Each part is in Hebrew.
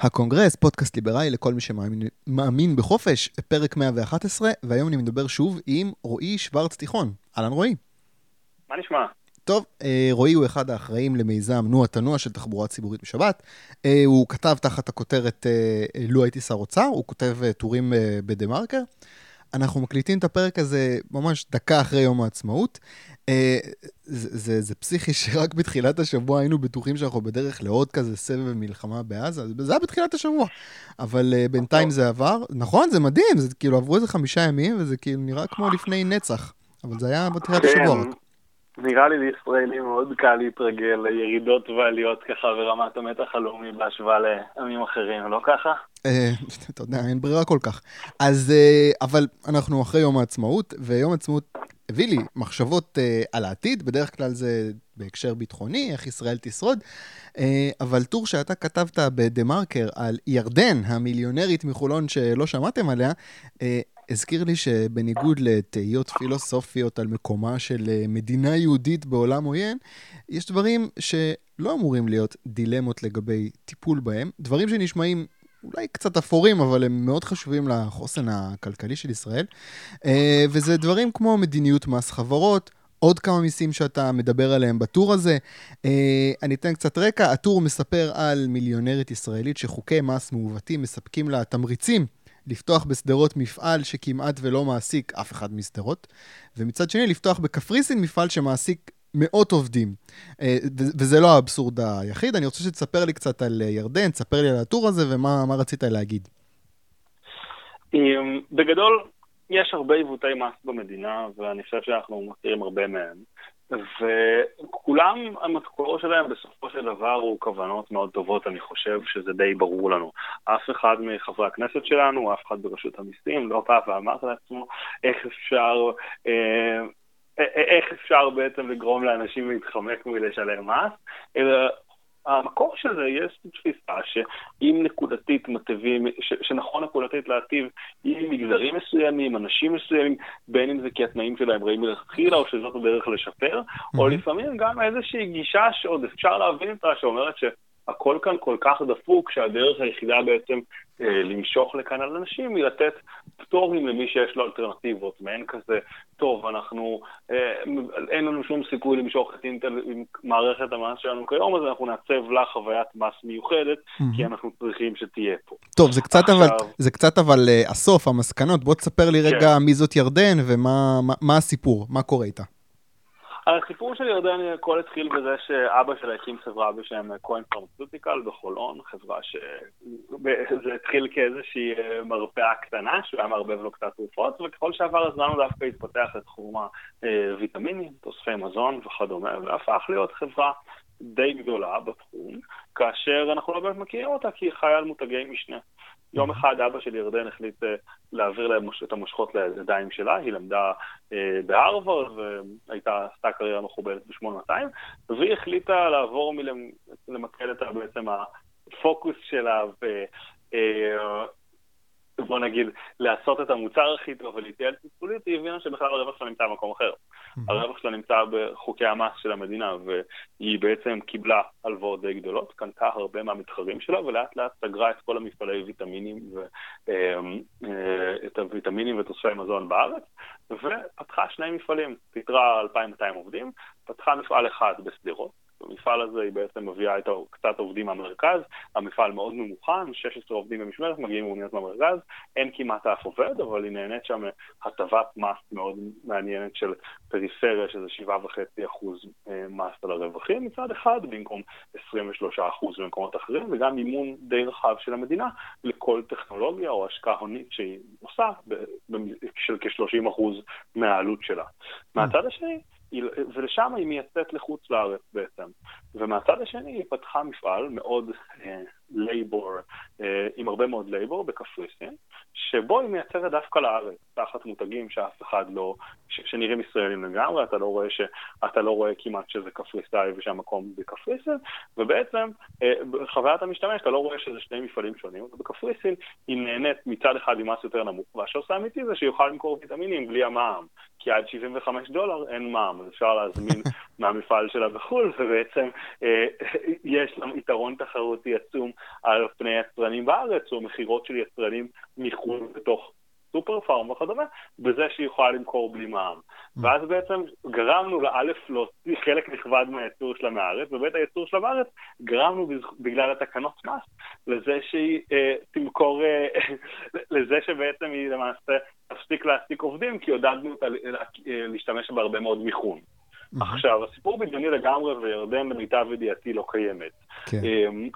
הקונגרס, פודקאסט ליברלי לכל מי שמאמין בחופש, פרק 111, והיום אני מדבר שוב עם רועי שוורץ תיכון. אהלן רועי. מה נשמע? טוב, רועי הוא אחד האחראים למיזם נוע תנוע של תחבורה ציבורית בשבת. הוא כתב תחת הכותרת "לו הייתי שר אוצר", הוא כותב טורים בדה מרקר. אנחנו מקליטים את הפרק הזה ממש דקה אחרי יום העצמאות. זה פסיכי שרק בתחילת השבוע היינו בטוחים שאנחנו בדרך לעוד כזה סבב מלחמה בעזה, זה היה בתחילת השבוע, אבל בינתיים זה עבר, נכון, זה מדהים, זה כאילו עברו איזה 5 ימים, וזה כאילו נראה כמו לפני נצח, אבל זה היה בתחילת השבוע. נראה לי לישראלים מאוד קל להתרגל לירידות ועליות ככה ורמת המתח הלאומי בהשוואה לעמים אחרים, לא ככה? אתה יודע, אין ברירה כל כך. אז, אבל אנחנו אחרי יום העצמאות, ויום העצמאות הביא לי מחשבות על העתיד, בדרך כלל זה בהקשר ביטחוני, איך ישראל תשרוד, אבל טור שאתה כתבת בדה מרקר על ירדן, המיליונרית מחולון שלא שמעתם עליה, הזכיר לי שבניגוד לתהיות פילוסופיות על מקומה של מדינה יהודית בעולם עוין, יש דברים שלא אמורים להיות דילמות לגבי טיפול בהם, דברים שנשמעים אולי קצת אפורים, אבל הם מאוד חשובים לחוסן הכלכלי של ישראל, וזה דברים כמו מדיניות מס חברות, עוד כמה מיסים שאתה מדבר עליהם בטור הזה. אני אתן קצת רקע, הטור מספר על מיליונרית ישראלית שחוקי מס מעוותים מספקים לה תמריצים, לפתוח בסדרות מפעל שכמעט ולא מעסיק אף אחד מסדרות, ומצד שני לפתוח בקפריסין מפעל שמעסיק מאות עובדים. וזה לא האבסורד היחיד, אני רוצה שתספר לי קצת על ירדן, תספר לי על הטור הזה ומה רצית להגיד. בגדול, יש הרבה עיוותי מס במדינה, ואני חושב שאנחנו מכירים הרבה מהם, וכולם, המקור שלהם בסופו של דבר הוא כוונות מאוד טובות, אני חושב שזה די ברור לנו. אף אחד מחברי הכנסת שלנו, אף אחד ברשות המיסים, לא פעם ואמר לעצמו איך אפשר בעצם לגרום לאנשים להתחמק מלשלם מס, אלא המקור של זה יש תפיסה שאם נקודתית מטיבים, שנכון נקודתית להטיב עם מגזרים מסוימים, אנשים מסוימים, בין אם זה כי התנאים שלהם רעים מלכתחילה או שזאת הדרך לשפר, או לפעמים גם איזושהי גישה שעוד אפשר להבין אותה שאומרת שהכל כאן כל כך דפוק שהדרך היחידה בעצם למשוך לכאן על אנשים היא לתת פטורים למי שיש לו אלטרנטיבות, מעין כזה, טוב, אנחנו, אין לנו שום סיכוי למשוך את אינטל עם מערכת המס שלנו כיום, אז אנחנו נעצב לה חוויית מס מיוחדת, כי אנחנו צריכים שתהיה פה. טוב, זה קצת עכשיו... אבל, זה קצת אבל הסוף, המסקנות, בוא תספר לי רגע מי זאת ירדן ומה מה הסיפור, מה קורה איתה? הסיפור של ירדן הכל התחיל בזה שאבא שלה הקים חברה בשם כהן פרמצוטיקל בחולון, חברה שזה התחיל כאיזושהי מרפאה קטנה, שהוא היה מערבב לו קצת תרופות, וככל שעבר הזמן הוא דווקא התפתח לתחום הוויטמינים, תוספי מזון וכדומה, והפך להיות חברה די גדולה בתחום, כאשר אנחנו לא באמת מכירים אותה כי היא חיה על מותגי משנה. יום אחד אבא של ירדן החליט להעביר להם את המושכות לידיים שלה, היא למדה בהרווארד ועשתה קריירה מכובדת ב-8200, והיא החליטה לעבור למקד את בעצם הפוקוס שלה בוא נגיד, לעשות את המוצר הכי טוב ולהתייעל טיפולית, היא הבינה שבכלל הרווח שלה נמצא במקום אחר. הרווח שלה נמצא בחוקי המס של המדינה, והיא בעצם קיבלה הלוואות די גדולות, קנתה הרבה מהמתחרים שלה, ולאט לאט סגרה את כל המפעלי ויטמינים, את הוויטמינים ותוספי מזון בארץ, ופתחה 2 מפעלים, תתרה 2,200 עובדים, פתחה מפעל אחד בסדרות, במפעל הזה היא בעצם מביאה את קצת עובדים מהמרכז, המפעל מאוד ממוכן, 16 עובדים במשמרת, מגיעים מעוניינות מהמרכז, אין כמעט אף עובד, אבל היא נהנית שם הטבת מס מאוד מעניינת של פריפריה, שזה 7.5% מס על הרווחים מצד אחד, במקום 23% במקומות אחרים, וגם מימון די רחב של המדינה לכל טכנולוגיה או השקעה הונית שהיא עושה, של כ-30% מהעלות שלה. מהצד השני, ולשם היא מייצאת לחוץ לארץ בעצם. ומהצד השני היא פתחה מפעל מאוד לייבור, עם הרבה מאוד לייבור בקפריסין, שבו היא מייצרת דווקא לארץ, תחת מותגים שאף אחד לא, שנראים ישראלים לגמרי, אתה לא רואה כמעט שזה קפריסאי ושהמקום בקפריסין, ובעצם בחוויית המשתמש אתה לא רואה שזה 2 מפעלים שונים, ובקפריסין היא נהנית מצד אחד עם מס יותר נמוך, והשעושה האמיתי זה שיוכל למכור ויטמינים בלי המע"מ, כי עד $75 אין מע"מ, אפשר להזמין מהמפעל שלה בחו"ל, ובעצם יש לה יתרון תחרותי עצום על פני יצרנים בארץ, או מחירות של יצרנים מחוץ בתוך סופר פארם וכדומה, בזה שהיא יכולה למכור בלי מע"מ. ואז בעצם גרמנו לאלף להוציא חלק נכבד מהייצור שלה מארץ, ובית הייצור שלה מארץ גרמנו בגלל התקנות מס, לזה שהיא תמכור, לזה שבעצם היא למעשה תפסיק להעסיק עובדים, כי עודדנו אותה להשתמש בהרבה מאוד מיכון. עכשיו, הסיפור בדיוני לגמרי וירדן למיטב ידיעתי לא קיימת.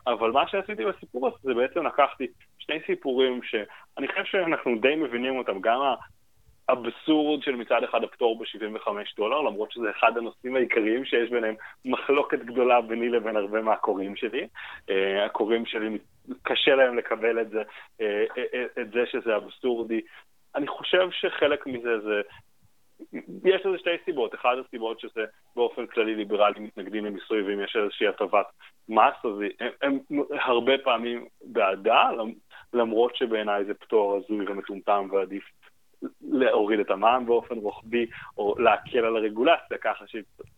אבל מה שעשיתי בסיפור הזה זה בעצם לקחתי שני סיפורים שאני חושב שאנחנו די מבינים אותם, גם האבסורד של מצד אחד הפטור $75, למרות שזה אחד הנושאים העיקריים שיש ביניהם מחלוקת גדולה ביני לבין הרבה מהקוראים שלי. הקוראים שלי קשה להם לקבל את זה, את זה שזה אבסורדי. אני חושב שחלק מזה זה יש לזה שתי סיבות. אחת הסיבות שזה באופן כללי ליברלים מתנגדים למיסוי, ואם יש איזושהי הטבת מס, אז הם הרבה פעמים בעדה, למרות שבעיניי זה פטור הזוי ומטומטם ועדיף להוריד את המע"מ באופן רוחבי, או להקל על הרגולציה, ככה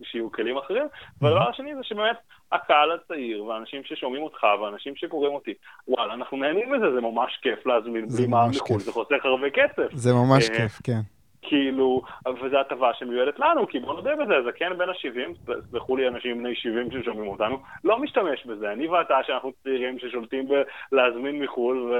שיהיו כלים אחרים. והדבר השני זה שבאמת הקהל הצעיר, ואנשים ששומעים אותך, ואנשים שקוראים אותי, וואלה, אנחנו נהנים מזה, זה ממש כיף להזמין במע"מ מחו"ל, זה חוסך הרבה כסף. זה ממש כיף, כן. כאילו, וזו הטבעה שמיועדת לנו, כי בוא נודה בזה, זקן בין ה-70, סלחו לי אנשים בני 70 ששומעים אותנו, לא משתמש בזה. אני ואתה שאנחנו צעירים ששולטים בלהזמין מחול,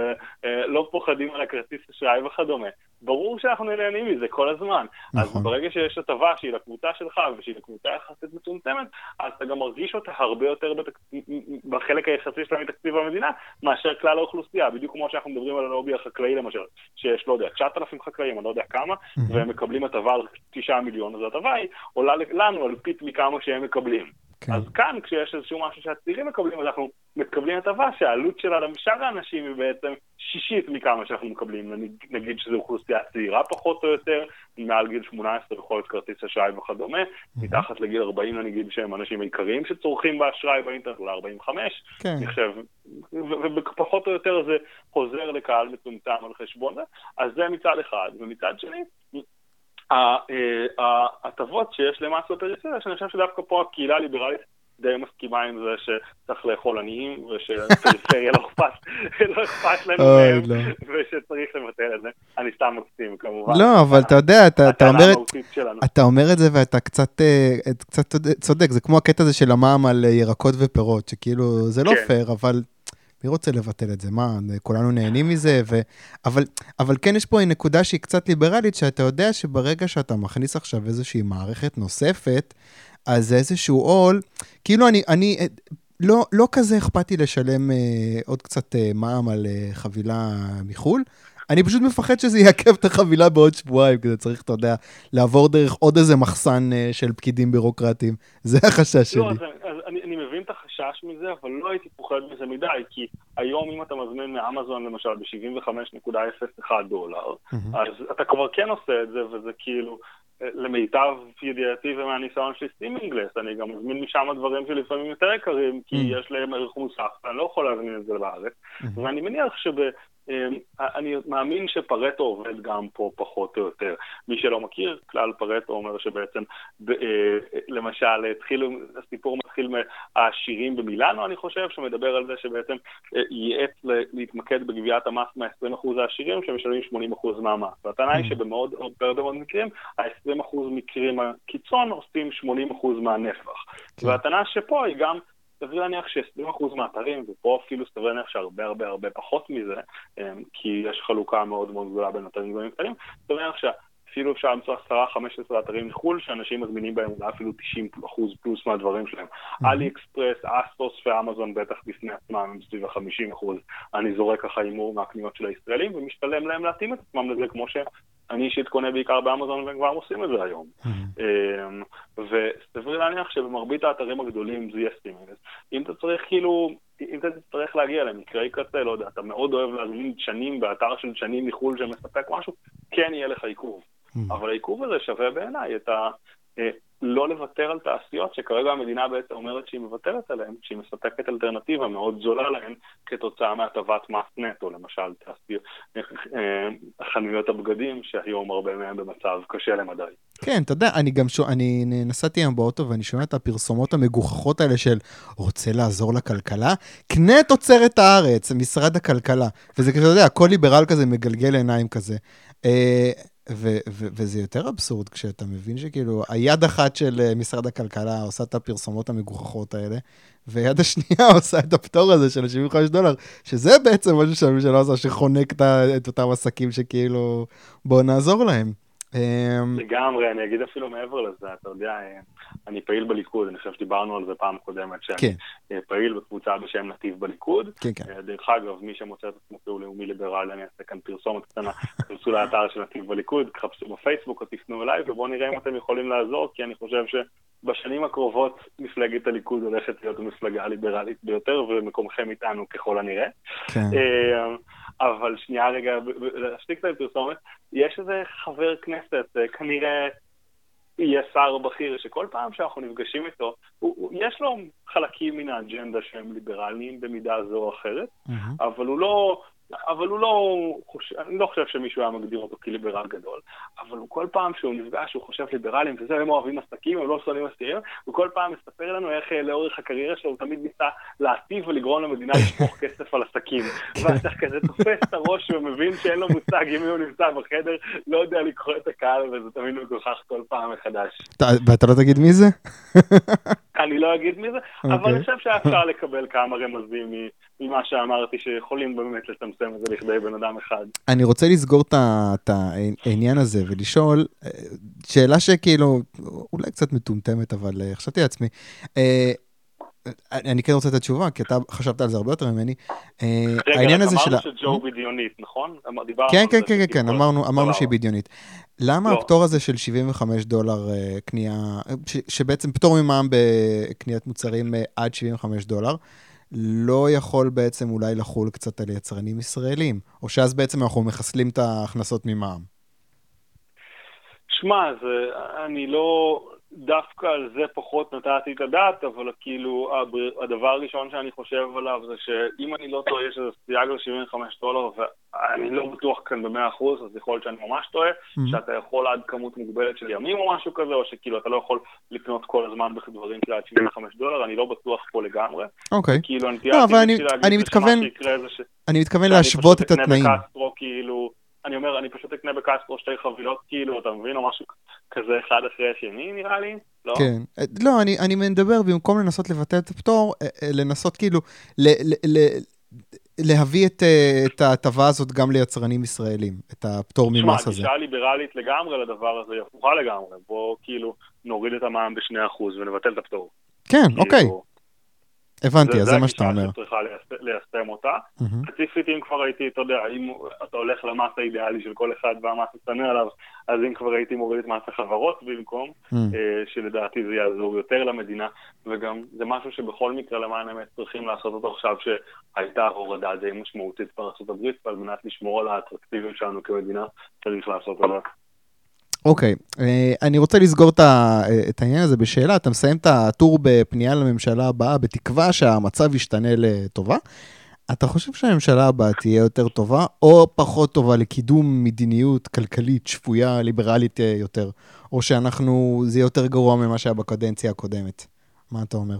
ולא פוחדים על הכרטיס אשראי וכדומה. ברור שאנחנו נהנים מזה כל הזמן. נכון. אז ברגע שיש הטבעה שהיא לקבוצה שלך, ושהיא לקבוצה יחסית מצומצמת, אז אתה גם מרגיש אותה הרבה יותר בחלק היחסי שלה מתקציב המדינה, מאשר כלל האוכלוסייה. בדיוק כמו שאנחנו מדברים על הלובי החקלאי, למשל, שיש, לא יודע, 9,000 חקלאים, אני לא יודע כמה, והם מקבלים הטבה על 9 מיליון, אז הטבה היא עולה לנו על פית מכמה שהם מקבלים. אז כאן, כשיש איזשהו משהו שהצעירים מקבלים, אז אנחנו מקבלים הטבה שהעלות שלה למשאר האנשים היא בעצם שישית מכמה שאנחנו מקבלים. נגיד שזו אוכלוסייה צעירה פחות או יותר, מעל גיל 18 יכול להיות כרטיס אשראי וכדומה, מתחת לגיל 40 נגיד שהם אנשים עיקריים שצורכים באשראי באינטרנט ל-45, אני חושב, ופחות או יותר זה חוזר לקהל מצומצם על חשבון זה. אז זה מצד אחד, ומצד שני, ההטבות שיש למס בפריפריה, שאני חושב שדווקא פה הקהילה הליברלית די מסכימה עם זה שצריך לאכול עניים, ושפריפריה לא אכפת לנו מהם, ושצריך לבטל את זה. אני סתם מקסים כמובן. לא, אבל אתה יודע, אתה אומר את זה ואתה קצת צודק, זה כמו הקטע הזה של המע"מ על ירקות ופירות, שכאילו זה לא פייר, אבל אני רוצה לבטל את זה, מה, כולנו נהנים מזה, אבל כן יש פה נקודה שהיא קצת ליברלית, שאתה יודע שברגע שאתה מכניס עכשיו איזושהי מערכת נוספת, אז זה איזשהו עול, כאילו אני לא כזה אכפתי לשלם עוד קצת מע"מ על חבילה מחול, אני פשוט מפחד שזה יעכב את החבילה בעוד שבועיים, כי זה צריך, אתה יודע, לעבור דרך עוד איזה מחסן של פקידים בירוקרטיים, זה החשש שלי. אני מבין את החשש מזה, אבל לא הייתי פוחד מזה מדי, כי היום אם אתה מזמין מאמזון למשל ב$75.01, אז אתה כבר כן עושה את זה, וזה כאילו למיטב ידיעתי ומהניסיון שלי סטימינגלס, אני גם מזמין משם הדברים שלפעמים יותר יקרים, כי יש להם ערך מוסף, ואני לא יכול להזמין את זה בארץ, ואני מניח אני מאמין שפרטו עובד גם פה פחות או יותר. מי שלא מכיר, כלל פרטו אומר שבעצם, למשל, הסיפור מתחיל מהשירים במילאנו, אני חושב, שמדבר על זה שבעצם ייעץ להתמקד בגביית המס מה-20% העשירים, שמשלמים 80% מהמס. והטענה היא שבמאוד מאוד מקרים, ה-20% מקרים הקיצון עושים 80% מהנפח. והטענה שפה היא גם סביר להניח ש20% מהאתרים, ופה אפילו סביר להניח שהרבה הרבה הרבה פחות מזה, כי יש חלוקה מאוד מאוד גדולה בין אתרים ומקטרים, סביר להניח שאפילו אפשר למצוא 10-15 אתרים מחול, שאנשים מזמינים בהם אפילו 90% פלוס מהדברים שלהם. אלי אקספרס, אסוס ואמזון בטח בפני עצמם הם סביב 50%. אני זורק ככה הימור מהקניות של הישראלים, ומשתלם להם להתאים את עצמם לזה כמו ש... אני אישית קונה בעיקר באמזון, והם כבר עושים את זה היום. וסביר להניח שבמרבית האתרים הגדולים זה יהיה סטימינס. אם אתה צריך כאילו, אם אתה צריך להגיע למקרי קצה, לא יודע, אתה מאוד אוהב להזמין דשנים באתר של דשנים מחול שמספק משהו, כן יהיה לך עיכוב. אבל העיכוב הזה שווה בעיניי את ה... לא לוותר על תעשיות שכרגע המדינה בעצם אומרת שהיא מבטלת עליהן, שהיא מספקת אלטרנטיבה מאוד זולה להן כתוצאה מהטבת מס נטו, למשל תעשיות חנויות הבגדים שהיום הרבה מהם במצב קשה למדי. כן, אתה יודע, אני נסעתי עם באוטו ואני שומע את הפרסומות המגוחכות האלה של רוצה לעזור לכלכלה, קנה תוצרת הארץ, משרד הכלכלה. וזה כזה, אתה יודע, כל ליברל כזה מגלגל עיניים כזה. וזה יותר אבסורד כשאתה מבין שכאילו, היד אחת של משרד הכלכלה עושה את הפרסומות המגוחכות האלה, ויד השנייה עושה את הפטור הזה של $75, שזה בעצם משהו שהממשלה עושה שחונק את אותם עסקים שכאילו, בואו נעזור להם. לגמרי, אני אגיד אפילו מעבר לזה, אתה יודע, אני פעיל בליכוד, אני חושב שדיברנו על זה פעם קודמת, שאני פעיל בקבוצה בשם נתיב בליכוד, דרך אגב, מי שמוצא את עצמו פעול לאומי ליברל, אני אעשה כאן פרסומת קטנה, תנסו לאתר של נתיב בליכוד, תחפשו בפייסבוק או תפנו אליי, ובואו נראה אם אתם יכולים לעזור, כי אני חושב שבשנים הקרובות מפלגת הליכוד הולכת להיות המפלגה הליברלית ביותר, ומקומכם איתנו ככל הנראה. אבל שנייה רגע, להשתיק את הפרסומת, יש איזה חבר כנסת, כנראה יהיה שר בכיר, שכל פעם שאנחנו נפגשים איתו, יש לו חלקים מן האג'נדה שהם ליברליים במידה זו או אחרת, אבל אני לא חושב שמישהו היה מגדיר אותו כליברל גדול, אבל כל פעם שהוא נפגש, הוא חושב ליברלים, וזה הם אוהבים עסקים, הם לא שונאים עסקים, וכל פעם מספר לנו איך לאורך הקריירה שלו הוא תמיד ניסה להטיב ולגרום למדינה לשפוך כסף על עסקים. ואתה כזה תופס את הראש ומבין שאין לו מושג, אם הוא נמצא בחדר, לא יודע לקרוא את הקהל, וזה תמיד מגוחך כל פעם מחדש. ואתה לא תגיד מי זה? אני לא אגיד מי זה, אבל אני חושב שאפשר לקבל כמה רמזים ממה שאמרתי, שיכולים באמת לצמצם את זה לכדי בן אדם אחד. אני רוצה לסגור את העניין הזה ולשאול, שאלה שכאילו, אולי קצת מטומטמת, אבל חשבתי לעצמי, אני כן רוצה את התשובה, כי אתה חשבת על זה הרבה יותר ממני. רגע, אמרנו שג'ו בדיונית, נכון? כן, אמרנו שהיא בדיונית. למה הפטור הזה של $75 קנייה, שבעצם פטור ממע"מ בקניית מוצרים עד $75, לא יכול בעצם אולי לחול קצת על יצרנים ישראלים, או שאז בעצם אנחנו מחסלים את ההכנסות ממע"מ? שמע, אני לא... דווקא על זה פחות נתתי את הדעת, אבל כאילו הדבר הראשון שאני חושב עליו זה שאם אני לא טועה יש איזה סייג $75, ואני לא בטוח כאן ב-100%, אז יכול להיות שאני ממש טועה, שאתה יכול עד כמות מוגבלת של ימים או משהו כזה, או שכאילו אתה לא יכול לקנות כל הזמן בדברים של עד $75, אני לא בטוח פה לגמרי. אוקיי. כאילו אני מתכוון להשוות את התנאים. אני אומר, אני פשוט אקנה בקסטרו שתי חבילות, כאילו, אתה מבין, או משהו כזה אחד אחרי השני, נראה לי, לא? כן, לא, אני מדבר, במקום לנסות לבטא את הפטור, לנסות כאילו, להביא את ההטבה הזאת גם ליצרנים ישראלים, את הפטור ממס הזה. גישה ליברלית לגמרי לדבר הזה, הפוכה לגמרי, בוא כאילו נוריד את המע"מ ב2% ונבטל את הפטור. כן, אוקיי. הבנתי, אז זה מה שאתה אומר. זו הגישה שצריכה ליישם אותה. ספציפית, אם כבר הייתי, אתה יודע, אם אתה הולך למס האידיאלי של כל אחד והמס יצטנה עליו, אז אם כבר הייתי מוריד את מס החברות במקום, שלדעתי זה יעזור יותר למדינה, וגם זה משהו שבכל מקרה למען האמת צריכים לעשות אותו עכשיו, שהייתה הורדה די משמעותית בארצות הברית, ועל מנת לשמור על האטרקטיביות שלנו כמדינה, צריך לעשות אותה. אוקיי, אני רוצה לסגור את העניין הזה בשאלה, אתה מסיים את הטור בפנייה לממשלה הבאה, בתקווה שהמצב ישתנה לטובה, אתה חושב שהממשלה הבאה תהיה יותר טובה, או פחות טובה לקידום מדיניות כלכלית, שפויה, ליברלית יותר, או שאנחנו, זה יותר גרוע ממה שהיה בקדנציה הקודמת? מה אתה אומר?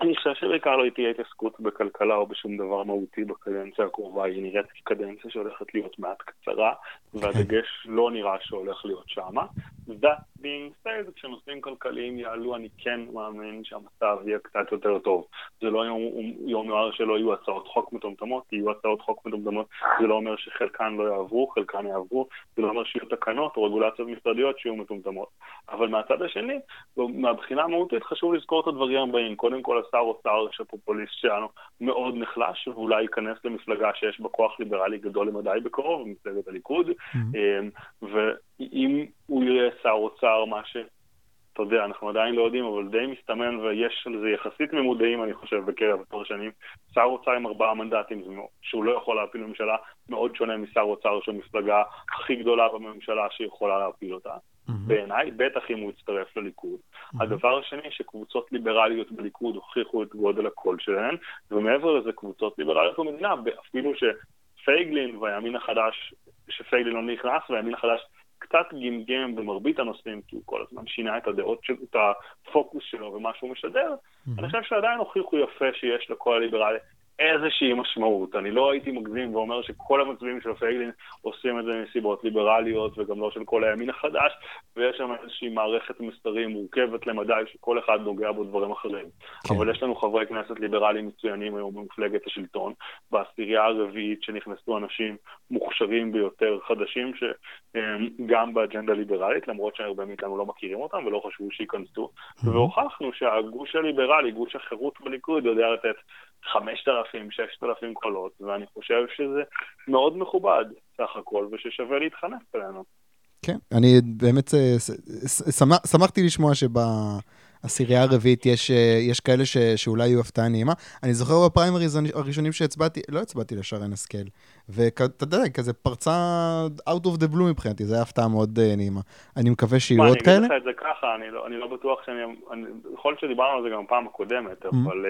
אני חושב שבעיקר לא תהיה התעסקות בכלכלה או בשום דבר מהותי בקדנציה הקרובה, היא נראית כקדנציה שהולכת להיות מעט קצרה, והדגש לא נראה שהולך להיות שמה. That being said, כשנושאים כלכליים יעלו, אני כן מאמין שהמצב יהיה קצת יותר טוב. זה לא יום נוער שלא יהיו הצעות חוק מטומטמות, יהיו הצעות חוק מטומטמות, זה לא אומר שחלקן לא יעברו, חלקן יעברו, זה לא אומר שיהיו תקנות או רגולציות משרדיות שיהיו מטומטמות. אבל מהצד השני, מהבחינה המהותית, חשוב לזכור את הדברים הבאים. קודם כל, שר אוצר שפופוליסט שלנו מאוד נחלש, ואולי ייכנס למפלגה שיש בה כוח ליברלי גדול למדי בקרוב, מפלגת הליכוד, ואם הוא יראה שר אוצר, מה שאתה יודע, אנחנו עדיין לא יודעים, אבל די מסתמן, ויש לזה יחסית ממודעים, אני חושב, בקרב הפרשנים, שר אוצר עם 4 מנדטים, שהוא לא יכול להפיל ממשלה, מאוד שונה משר אוצר של מפלגה הכי גדולה בממשלה שיכולה להפיל אותה. בעיניי, בטח אם הוא יצטרף לליכוד. הדבר השני, שקבוצות ליברליות בליכוד הוכיחו את גודל הקול שלהן, ומעבר לזה קבוצות ליברליות במדינה, אפילו שפייגלין והימין החדש, שפייגלין לא נכנס, והימין החדש קצת גמגם במרבית הנושאים, כי הוא כל הזמן שינה את הדעות, את הפוקוס שלו ומה שהוא משדר, אני חושב שעדיין הוכיחו יפה שיש לכל הליברלי איזושהי משמעות. אני לא הייתי מגזים ואומר שכל המצביעים של פייגלין עושים את זה מסיבות ליברליות, וגם לא של כל הימין החדש, ויש שם איזושהי מערכת מסתרים מורכבת למדי שכל אחד נוגע בו דברים אחרים. כן. אבל יש לנו חברי כנסת ליברליים מצוינים היום במפלגת השלטון, בעשירייה הרביעית שנכנסו אנשים מוכשרים ביותר חדשים, שגם באג'נדה ליברלית, למרות שהרבה מאיתנו לא מכירים אותם ולא חשבו שייכנסו, והוכחנו שהגוש הליברלי, גוש החירות בליכוד, יודע לתת 5,000-6,000 קולות, ואני חושב שזה מאוד מכובד סך הכל, וששווה להתחנף אלינו. כן, אני באמת שמחתי לשמוע שבעשירייה הרביעית יש כאלה שאולי יהיו הפתעה נעימה. אני זוכר בפריימריז הראשונים שהצבעתי, לא הצבעתי לשרן השכל, ואתה יודע, כזה פרצה out of the blue מבחינתי, זה היה הפתעה מאוד נעימה. אני מקווה שיהיו עוד כאלה. אני אגיד לך את זה ככה, אני לא בטוח יכול להיות שדיברנו על זה גם פעם הקודמת, אבל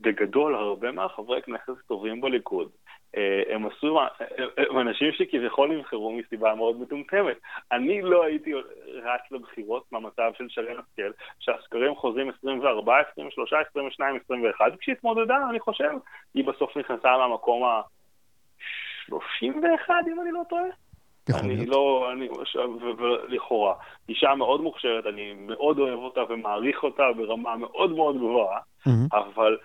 בגדול, הרבה מהחברי כנסת טובים בליכוד. הם עשו, הם אנשים שכביכול נבחרו מסיבה מאוד מטומטמת. אני לא הייתי רץ לבחירות מהמצב של שרן השכל, שהסקרים חוזים 24, 23, 22, 21, כשהתמודדה, אני חושב, היא בסוף נכנסה מהמקום ה-31, אם אני לא טועה. אני לא, לכאורה, אישה מאוד מוכשרת, אני מאוד אוהב אותה ומעריך אותה ברמה מאוד מאוד גבוהה, אבל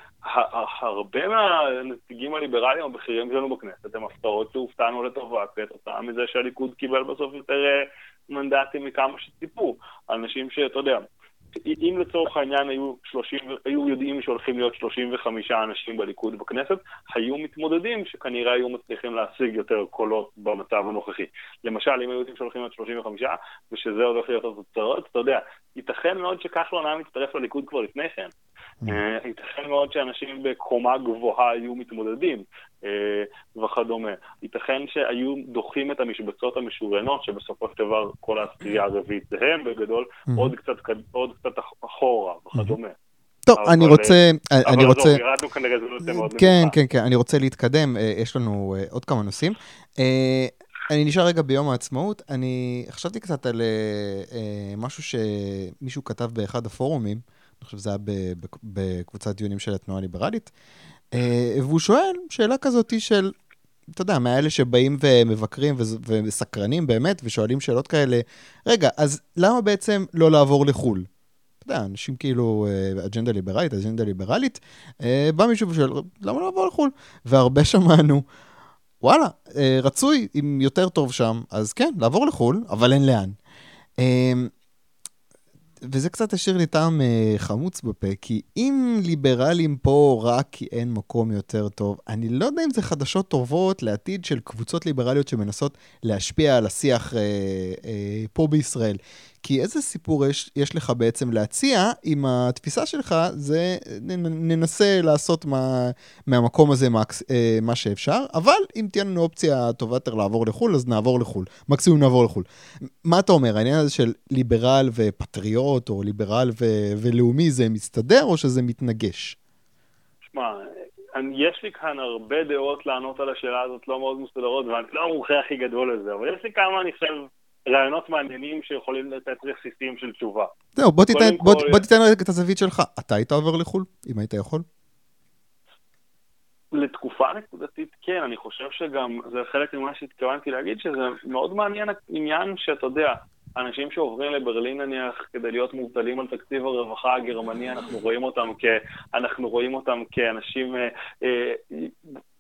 הרבה מהנציגים הליברליים הבכירים שלנו בכנסת, הם הפתעות שהופתענו לטובה, כתוצאה מזה שהליכוד קיבל בסוף יותר מנדטים מכמה שציפו, אנשים שאתה יודע, אם לצורך העניין היו יודעים שהולכים להיות 35 אנשים בליכוד בכנסת, היו מתמודדים שכנראה היו מצליחים להשיג יותר קולות במצב הנוכחי. למשל, אם היו יודעים שהולכים להיות 35, ושזה הולך להיות התוצאות, אתה יודע, ייתכן מאוד שכחלון היה מצטרף לליכוד כבר לפני כן. ייתכן מאוד שאנשים בקומה גבוהה היו מתמודדים וכדומה. ייתכן שהיו דוחים את המשבצות המשוריינות, שבסופו של דבר כל העשייה הרביעית הם בגדול עוד קצת אחורה וכדומה. טוב, אני רוצה ירדנו כנראה זה לא יותר מאוד. כן, אני רוצה להתקדם, יש לנו עוד כמה נושאים. אני נשאר רגע ביום העצמאות, אני חשבתי קצת על משהו שמישהו כתב באחד הפורומים, אני חושב שזה היה בקבוצת דיונים של התנועה הליברלית, והוא שואל שאלה כזאת של, אתה יודע, מהאלה שבאים ומבקרים וסקרנים באמת, ושואלים שאלות כאלה, רגע, אז למה בעצם לא לעבור לחול? אתה יודע, אנשים כאילו, אג'נדה ליברלית, בא מישהו ושואל, למה לא לעבור לחול? והרבה שמענו, וואלה, רצוי, אם יותר טוב שם, אז כן, לעבור לחול, אבל אין לאן. וזה קצת השאיר לי טעם חמוץ בפה, כי אם ליברלים פה רק כי אין מקום יותר טוב, אני לא יודע אם זה חדשות טובות לעתיד של קבוצות ליברליות שמנסות להשפיע על השיח פה בישראל. כי איזה סיפור יש לך בעצם להציע, אם התפיסה שלך זה ננסה לעשות מהמקום הזה מה שאפשר, אבל אם תהיה לנו אופציה טובה יותר לעבור לחול, אז נעבור לחול. מקסימום נעבור לחול. מה אתה אומר? העניין הזה של ליברל ופטריוט, או ליברל ולאומי, זה מסתדר או שזה מתנגש? שמע, יש לי כאן הרבה דעות לענות על השאלה הזאת, לא מאוד מסתדרות, ואני לא המומחה הכי גדול לזה, אבל יש לי כמה אני חושב רעיונות מעניינים שיכולים לתת רסיסים של תשובה. זהו, בוא תיתן את הזווית שלך. אתה היית עובר לחול, אם היית יכול? לתקופה נקודתית, כן. אני חושב שגם זה חלק ממה שהתכוונתי להגיד, שזה מאוד מעניין עניין שאתה יודע, אנשים שעוברים לברלין נניח כדי להיות מובטלים על תקציב הרווחה הגרמני, אנחנו רואים אותם כאנשים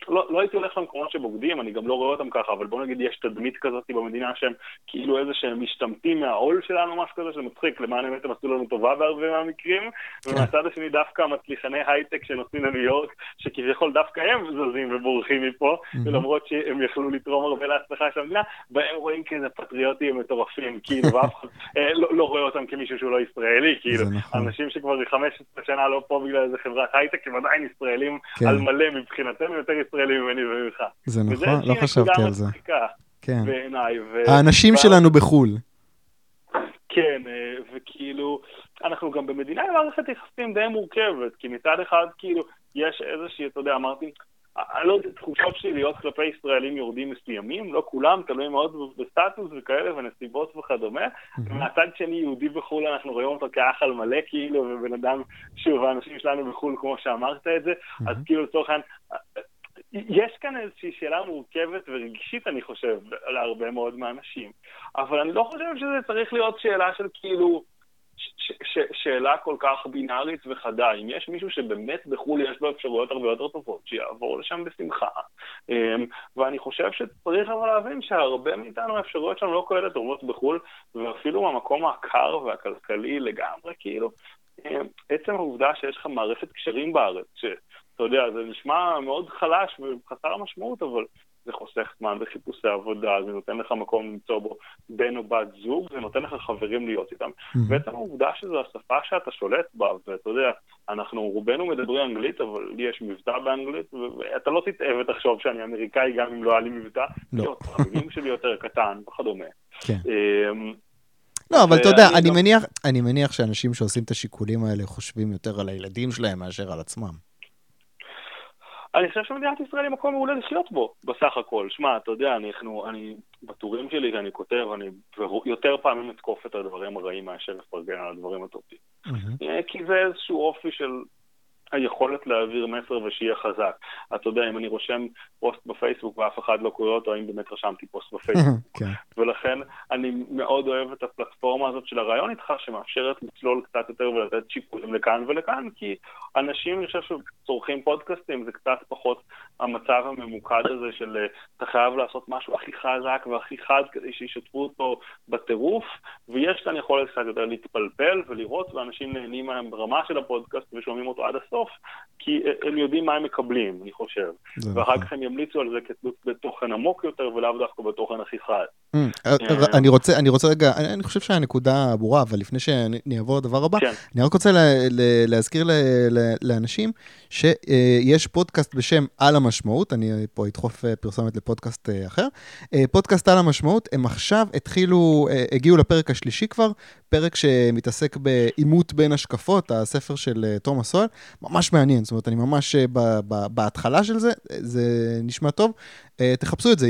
לא הייתי הולך למקומות שבוגדים, אני גם לא רואה אותם ככה, אבל בוא נגיד יש תדמית כזאת במדינה שהם כאילו איזה שהם משתמטים מהעול שלנו, משהו כזה שמצחיק, למען האמת הם עשו לנו טובה בהרבה מהמקרים, ומהצד השני דווקא מצליחני הייטק שנוסעים לניו יורק, שכביכול דווקא הם זזים ובורחים מפה, ולמרות שהם יכלו לתרום הרבה להצלחה של המדינה, והם רואים כאיזה פטריוטים מטורפים, כאילו, לא רואה אותם כמישהו שהוא לא ישראלי, כאילו, אנשים שכבר 15 שנה לא פה בגלל איזה חברת הייטק, הם עדיין ישראלים על מלא מבחינתם, יותר ישראלים ממני וממך. זה נכון, לא חשבתי על זה. כן. בעיניי. האנשים שלנו בחול. כן, וכאילו, אנחנו גם במדינה מערכת יחסים די מורכבת, כי מצד אחד, כאילו, יש איזושהי, אתה יודע, אמרתי, לא תחושות שליליות כלפי ישראלים יורדים מסוימים, לא כולם, תלוי מאוד בסטטוס וכאלה ונסיבות וכדומה. מהצד שני, יהודי בחול, אנחנו רואים אותו כאחל מלא כאילו, ובן אדם, שוב, האנשים שלנו בחול, כמו שאמרת את זה, אז כאילו לצורך כאן, יש כאן איזושהי שאלה מורכבת ורגישית, אני חושב, להרבה מאוד מהאנשים. אבל אני לא חושב שזה צריך להיות שאלה של כאילו, שאלה כל כך בינארית וחדה. אם יש מישהו שבאמת בחול יש לו אפשרויות הרבה יותר טובות, שיעבור לשם בשמחה. ואני חושב שצריך אבל להבין שהרבה מאיתנו האפשרויות שלנו לא כאלה טובות בחול, ואפילו במקום העקר והכלכלי לגמרי, כאילו. עצם העובדה שיש לך מערכת קשרים בארץ, שאתה יודע, זה נשמע מאוד חלש וחסר משמעות, אבל זה חוסך זמן בחיפושי עבודה, זה נותן לך מקום למצוא בו בן או בת זוג, זה נותן לך חברים להיות איתם. בעצם העובדה שזו השפה שאתה שולט בה, ואתה יודע, אנחנו רובנו מדברים אנגלית, אבל לי יש מבטא באנגלית, ואתה לא תתאב ותחשוב שאני אמריקאי, גם אם לא היה לי מבטא, המילים שלי יותר קטן וכדומה. לא, אבל אתה יודע, אני מניח שאנשים שעושים את השיקולים האלה חושבים יותר על הילדים שלהם מאשר על עצמם. אני חושב שמדינת ישראל היא מקום מעולה לחיות בו, בסך הכל. שמע, אתה יודע, אני בטורים שלי, אני כותב, אני יותר פעמים מתקוף את הדברים הרעים מאשר לפרגן על הדברים הטובים. כי זה איזשהו אופי של היכולת להעביר מסר ושיהיה חזק. אתה יודע, אם אני רושם פוסט בפייסבוק ואף אחד לא קורא אותו, האם באמת רשמתי פוסט בפייסבוק. ולכן אני מאוד אוהב את הפלטפורמה הזאת של הרעיון איתך, שמאפשרת לצלול קצת יותר ולתת שיקולים לכאן ולכאן, כי אנשים, אני חושב שצורכים פודקאסטים, זה קצת פחות המצב הממוקד הזה של אתה חייב לעשות משהו הכי חזק והכי חד כדי שישתפו אותו בטירוף, ויש כאן יכולת קצת יותר להתפלפל ולראות, ואנשים נהנים מהם ברמה של הפודקאסט ושומעים אותו עד הסוף, כי הם יודעים מה הם מקבלים, אני חושב. ואחר כך הם ימליצו על זה כתלות בתוכן עמוק יותר, ולאו דווקא בתוכן הכי חד. אני רוצה רגע, אני חושב שהנקודה ברורה, אבל לפני שנעבור לדבר הבא, אני רק רוצה להזכיר לאנשים שיש פודקאסט בשם על המשמעות, אני פה אדחוף פרסומת לפודקאסט אחר, פודקאסט על המשמעות, הם עכשיו הגיעו לפרק השלישי כבר, פרק שמתעסק באימות בין השקפות, הספר של תומאס סואל, ממש מעניין, זאת אומרת, אני ממש בהתחלה של זה, זה נשמע טוב, תחפשו את זה,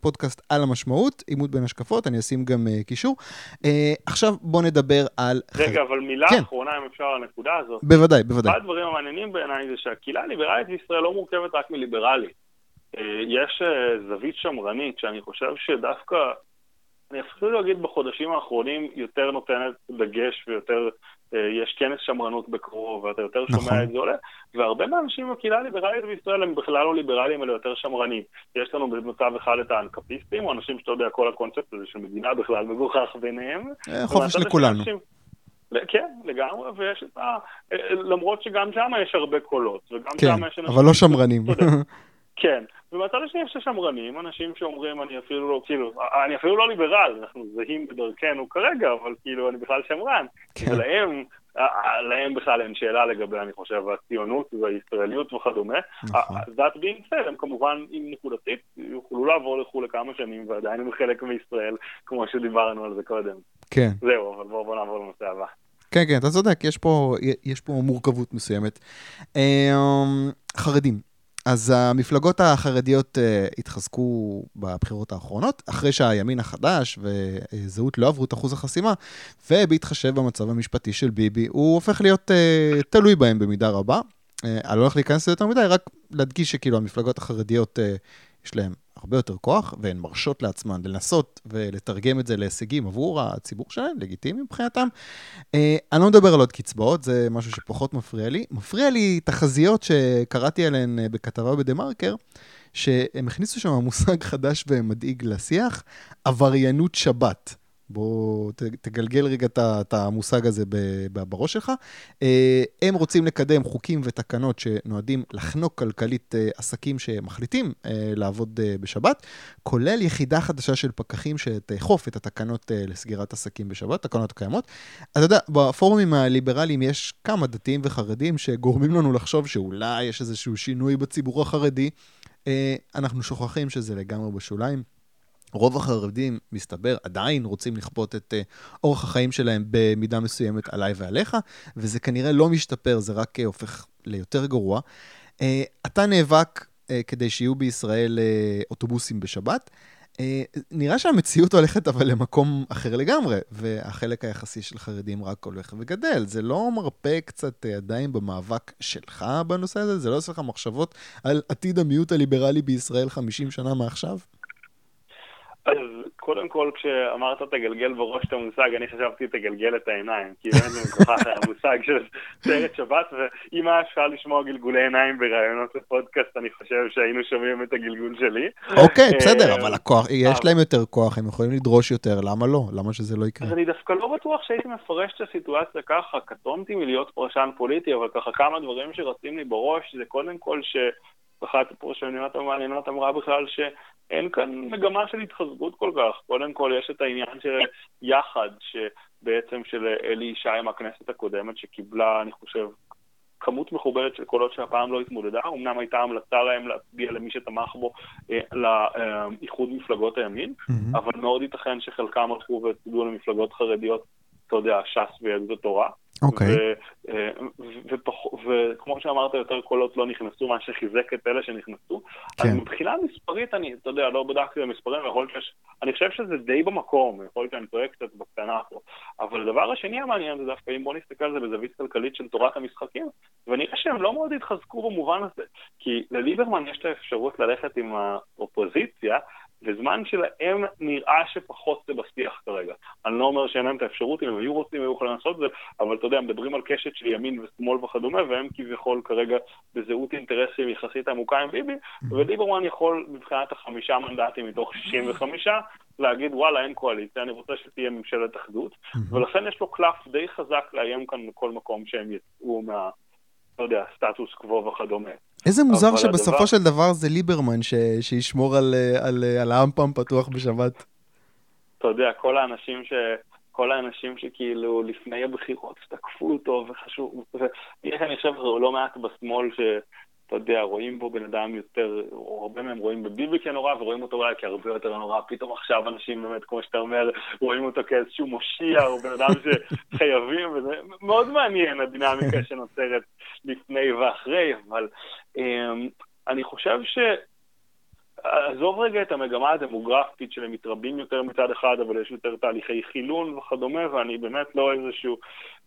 פודקאסט על המשמעות, אימות בין השקפות, אני אשים גם קישור, עכשיו בוא נדבר על... רגע, אבל מילה אחרונה, אם אפשר, על הנקודה הזאת. בוודאי, בוודאי. אחד הדברים המעניינים בעיניי זה שהקהילה הליברלית בישראל לא מורכבת רק מליברלית, יש זווית שמרנית, שאני חושב שדווקא, אני אפילו להגיד בחודשים האחרונים, יותר נותנת דגש ויותר... יש כנס שמרנות בקרוב, ואתה יותר שומע את זה עולה, והרבה מהאנשים בקהילה הליברלית בישראל הם בכלל לא ליברליים, אלא יותר שמרנים. יש לנו במצב אחד את האנקפיסטים, או אנשים שאתה יודע כל הקונספט הזה של מדינה בכלל מגוחך ביניהם. חופש לכולנו. כן, לגמרי, ויש את ה... למרות שגם שם יש הרבה קולות, וגם שם יש... אבל לא שמרנים. כן, ובצד השני יש שמרנים, אנשים שאומרים, אני אפילו לא ליברל, אנחנו זהים בדרכנו כרגע, אבל כאילו, אני בכלל שמרן. להם בכלל אין שאלה לגבי, אני חושב, הציונות והישראליות וכדומה. זאת בישראל, הם כמובן, אם נקודתית, יוכלו לעבור לחול לכמה שנים, ועדיין הם חלק מישראל, כמו שדיברנו על זה קודם. כן. זהו, אבל בואו נעבור לנושא הבא. כן, כן, אתה צודק, יש פה מורכבות מסוימת. חרדים. אז המפלגות החרדיות התחזקו בבחירות האחרונות, אחרי שהימין החדש וזהות לא עברו את אחוז החסימה, ובהתחשב במצב המשפטי של ביבי, הוא הופך להיות תלוי בהם במידה רבה. אני לא הולך להיכנס יותר מדי, רק להדגיש שכאילו המפלגות החרדיות יש להם הרבה יותר כוח, והן מרשות לעצמן לנסות ולתרגם את זה להישגים עבור הציבור שלהם, לגיטימי מבחינתם. אני לא מדבר על עוד קצבאות, זה משהו שפחות מפריע לי. מפריע לי תחזיות שקראתי עליהן בכתבה בדמרקר, שהם הכניסו שם מושג חדש ומדאיג לשיח, עבריינות שבת. בוא תגלגל רגע את המושג הזה בראש שלך. הם רוצים לקדם חוקים ותקנות שנועדים לחנוק כלכלית עסקים שמחליטים לעבוד בשבת, כולל יחידה חדשה של פקחים שתאכוף את התקנות לסגירת עסקים בשבת, תקנות קיימות. אתה יודע, בפורומים הליברליים יש כמה דתיים וחרדים שגורמים לנו לחשוב שאולי יש איזשהו שינוי בציבור החרדי. אנחנו שוכחים שזה לגמרי בשוליים. רוב החרדים, מסתבר, עדיין רוצים לכפות את אורח החיים שלהם במידה מסוימת עליי ועליך, וזה כנראה לא משתפר, זה רק הופך ליותר גרוע. אתה נאבק כדי שיהיו בישראל אוטובוסים בשבת. נראה שהמציאות הולכת אבל למקום אחר לגמרי, והחלק היחסי של חרדים רק הולך וגדל. זה לא מרפא קצת עדיין במאבק שלך בנושא הזה? זה לא עושה לך מחשבות על עתיד המיעוט הליברלי בישראל 50 שנה מעכשיו? אז קודם כל, כשאמרת תגלגל בראש את המושג, אני חשבתי תגלגל את העיניים, כי באמת זה מכוח המושג של סרט שבת, ואם היה שעה לשמוע גלגולי עיניים ברעיונות לפודקאסט, אני חושב שהיינו שומעים את הגלגול שלי. אוקיי, בסדר, אבל יש להם יותר כוח, הם יכולים לדרוש יותר, למה לא? למה שזה לא יקרה? אז אני דווקא לא בטוח שהייתי מפרש את הסיטואציה ככה, קטונתי מלהיות פרשן פוליטי, אבל ככה כמה דברים שרצים לי בראש, זה קודם כל אחת הפרשניות המעניינות אמרה בכלל שאין כאן מגמה של התחזקות כל כך. קודם כל יש את העניין של יחד, שבעצם של אלי ישי עם הכנסת הקודמת, שקיבלה, אני חושב, כמות מכובדת של קולות שהפעם לא התמודדה, אמנם הייתה המלצה להם להצביע למי שתמך בו לאיחוד מפלגות הימין, אבל מאוד ייתכן שחלקם הלכו והצביעו למפלגות חרדיות, אתה יודע, ש"ס ויהדות התורה. וכמו שאמרת, יותר קולות לא נכנסו, מה שחיזק את אלה שנכנסו. אז מבחינה מספרית, אני, אתה יודע, לא בדקתי במספרים, אני חושב שזה די במקום, יכול להיות שאני טועה קצת בקטנה פה. אבל הדבר השני המעניין זה דווקא, אם בוא נסתכל על זה בזווית כלכלית של תורת המשחקים, ונראה שהם לא מאוד התחזקו במובן הזה, כי לליברמן יש את האפשרות ללכת עם האופוזיציה, בזמן שלהם נראה שפחות זה בשיח כרגע. אני לא אומר שאין להם את האפשרות, אם הם היו רוצים, היו יכולים לעשות זה, אבל אתה יודע, הם מדברים על קשת של ימין ושמאל וכדומה, והם כביכול כרגע בזהות אינטרסים יחסית עמוקה עם ביבי, וליברמן יכול מבחינת 5 מנדטים מתוך 65, להגיד וואלה אין קואליציה, אני רוצה שתהיה ממשלת אחדות, ולכן יש לו קלף די חזק לאיים כאן מכל מקום שהם יצאו מה... לא יודע, סטטוס קבוע וכדומה. איזה מוזר שבסופו של דבר זה ליברמן שישמור על האמפם פתוח בשבת. אתה יודע, כל האנשים שכאילו לפני הבחירות תקפו אותו וחשוב, אני חושב לא מעט בשמאל ש... אתה יודע, רואים בו בן אדם יותר, או הרבה מהם רואים בביבי כנורא, ורואים אותו אולי כהרבה יותר נורא. פתאום עכשיו אנשים באמת, כמו שאתה אומר, רואים אותו כאיזשהו מושיע, או בן אדם שחייבים, וזה מאוד מעניין הדינמיקה שנוצרת לפני ואחרי, אבל אני חושב עזוב רגע את המגמה הדמוגרפית שלהם מתרבים יותר מצד אחד, אבל יש יותר תהליכי חילון וכדומה, ואני באמת לא איזשהו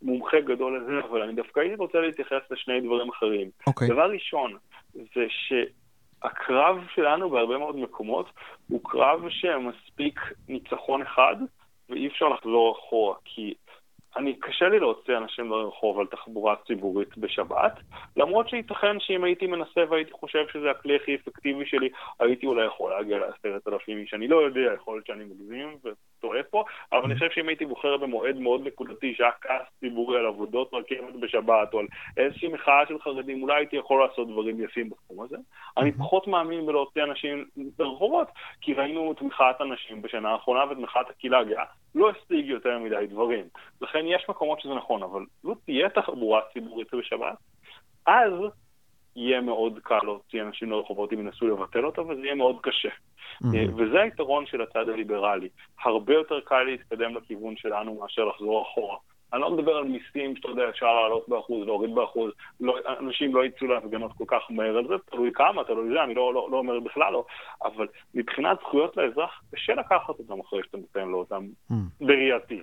מומחה גדול לזה, אבל אני דווקא הייתי רוצה להתייחס לשני דברים אחרים. דבר ראשון, זה שהקרב שלנו בהרבה מאוד מקומות הוא קרב שמספיק ניצחון אחד, ואי אפשר לחזור אחורה, כי קשה לי להוציא אנשים לרחוב על תחבורה ציבורית בשבת, למרות שייתכן שאם הייתי מנסה והייתי חושב שזה הכלי הכי אפקטיבי שלי, הייתי אולי יכול להגיע ל10,000 שאני לא יודע, יכול להיות שאני מגזים וטועה פה, אבל אני חושב שאם הייתי בוחר במועד מאוד נקודתי, שהיה כעס ציבורי על עבודות רכבת בשבת, או על איזושהי מחאה של חרדים, אולי הייתי יכול לעשות דברים יפים בתחום הזה. אני פחות מאמין בלהוציא אנשים לרחובות, כי ראינו את מחאת הנשים בשנה האחרונה ואת מחאת הקהילה הגאה. לא השיג יותר מדי דברים. לכן יש מקומות שזה נכון, אבל לא תהיה תחבורה ציבורית בשבת, אז יהיה מאוד קל להוציא אנשים לרחובות אם ינסו לבטל אותה, וזה יהיה מאוד קשה. וזה היתרון של הצד הליברלי. הרבה יותר קל להתקדם לכיוון שלנו מאשר לחזור אחורה. אני לא מדבר על מיסים, שאתה יודע, אפשר לעלות באחוז, להוריד באחוז, אנשים לא יצאו להפגנות כל כך מהר על זה, תלוי כמה, תלוי זה, אני לא אומר בכלל לא, אבל מבחינת זכויות לאזרח, קשה לקחת אותם אחרי שאתם נותנים לו אותם בריאתי.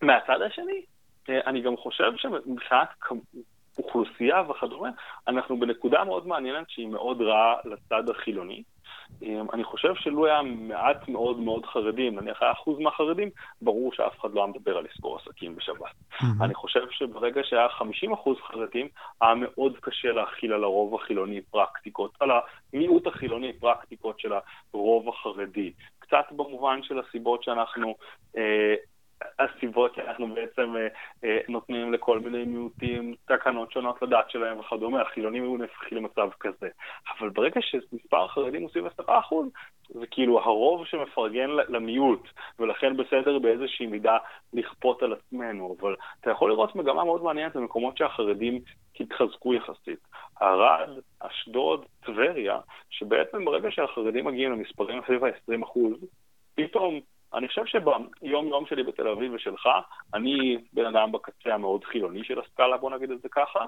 ומהצד השני, אני גם חושב שמבחינת אוכלוסייה וכדומה, אנחנו בנקודה מאוד מעניינת שהיא מאוד רעה לצד החילוני, אני חושב שלא היה מעט מאוד מאוד חרדים, נניח היה 1% מהחרדים, ברור שאף אחד לא מדבר על לסגור עסקים בשבת. אני חושב שברגע שהיה 50% חרדים, היה מאוד קשה להכיל על הרוב החילוני פרקטיקות, על המיעוט החילוני פרקטיקות של הרוב החרדי. קצת במובן של הסיבות שאנחנו בעצם נותנים לכל מיני מיעוטים, תקנות שונות לדת שלהם וכדומה, החילונים היו נפחים למצב כזה. אבל ברגע שמספר החרדים הוא סביב 10%, זה כאילו הרוב שמפרגן למיעוט, ולכן בסדר באיזושהי מידה לכפות על עצמנו. אבל אתה יכול לראות מגמה מאוד מעניינת במקומות שהחרדים התחזקו יחסית. ערד, אשדוד, טבריה, שבעצם ברגע שהחרדים מגיעים למספרים סביב ה-20%, פתאום אני חושב שביום-יום שלי בתל אביב ושלך, אני בן אדם בקצה המאוד חילוני של הסקאלה, בוא נגיד את זה ככה.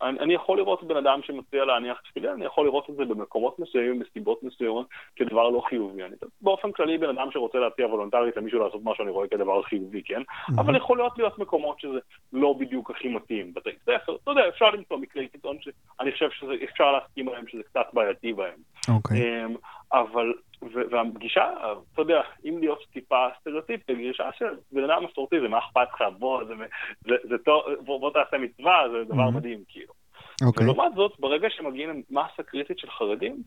אני יכול לראות בן אדם שמציע להניח תפילה, אני יכול לראות את זה במקומות מסוימים, מסיבות מסוימות, כדבר לא חיובי. באופן כללי, בן אדם שרוצה להציע וולונטרית למישהו לעשות משהו, אני רואה כדבר חיובי, כן? אבל יכול להיות מקומות שזה לא בדיוק הכי מתאים. בתי ספר, אתה יודע, אפשר למצוא מקרי קיצון שאני חושב שאפשר להסכים עליהם שזה קצת בעייתי בהם. אבל והפגישה, אתה יודע, אם להיות טיפה סטריאוטיפית, פגישה של בן אדם מסורתי, זה מה אכפת לך, זה טוב, בוא תעשה מצווה, זה דבר מדהים, כאילו. ולעומת זאת, ברגע שמגיעים למסה קריטית של חרדים,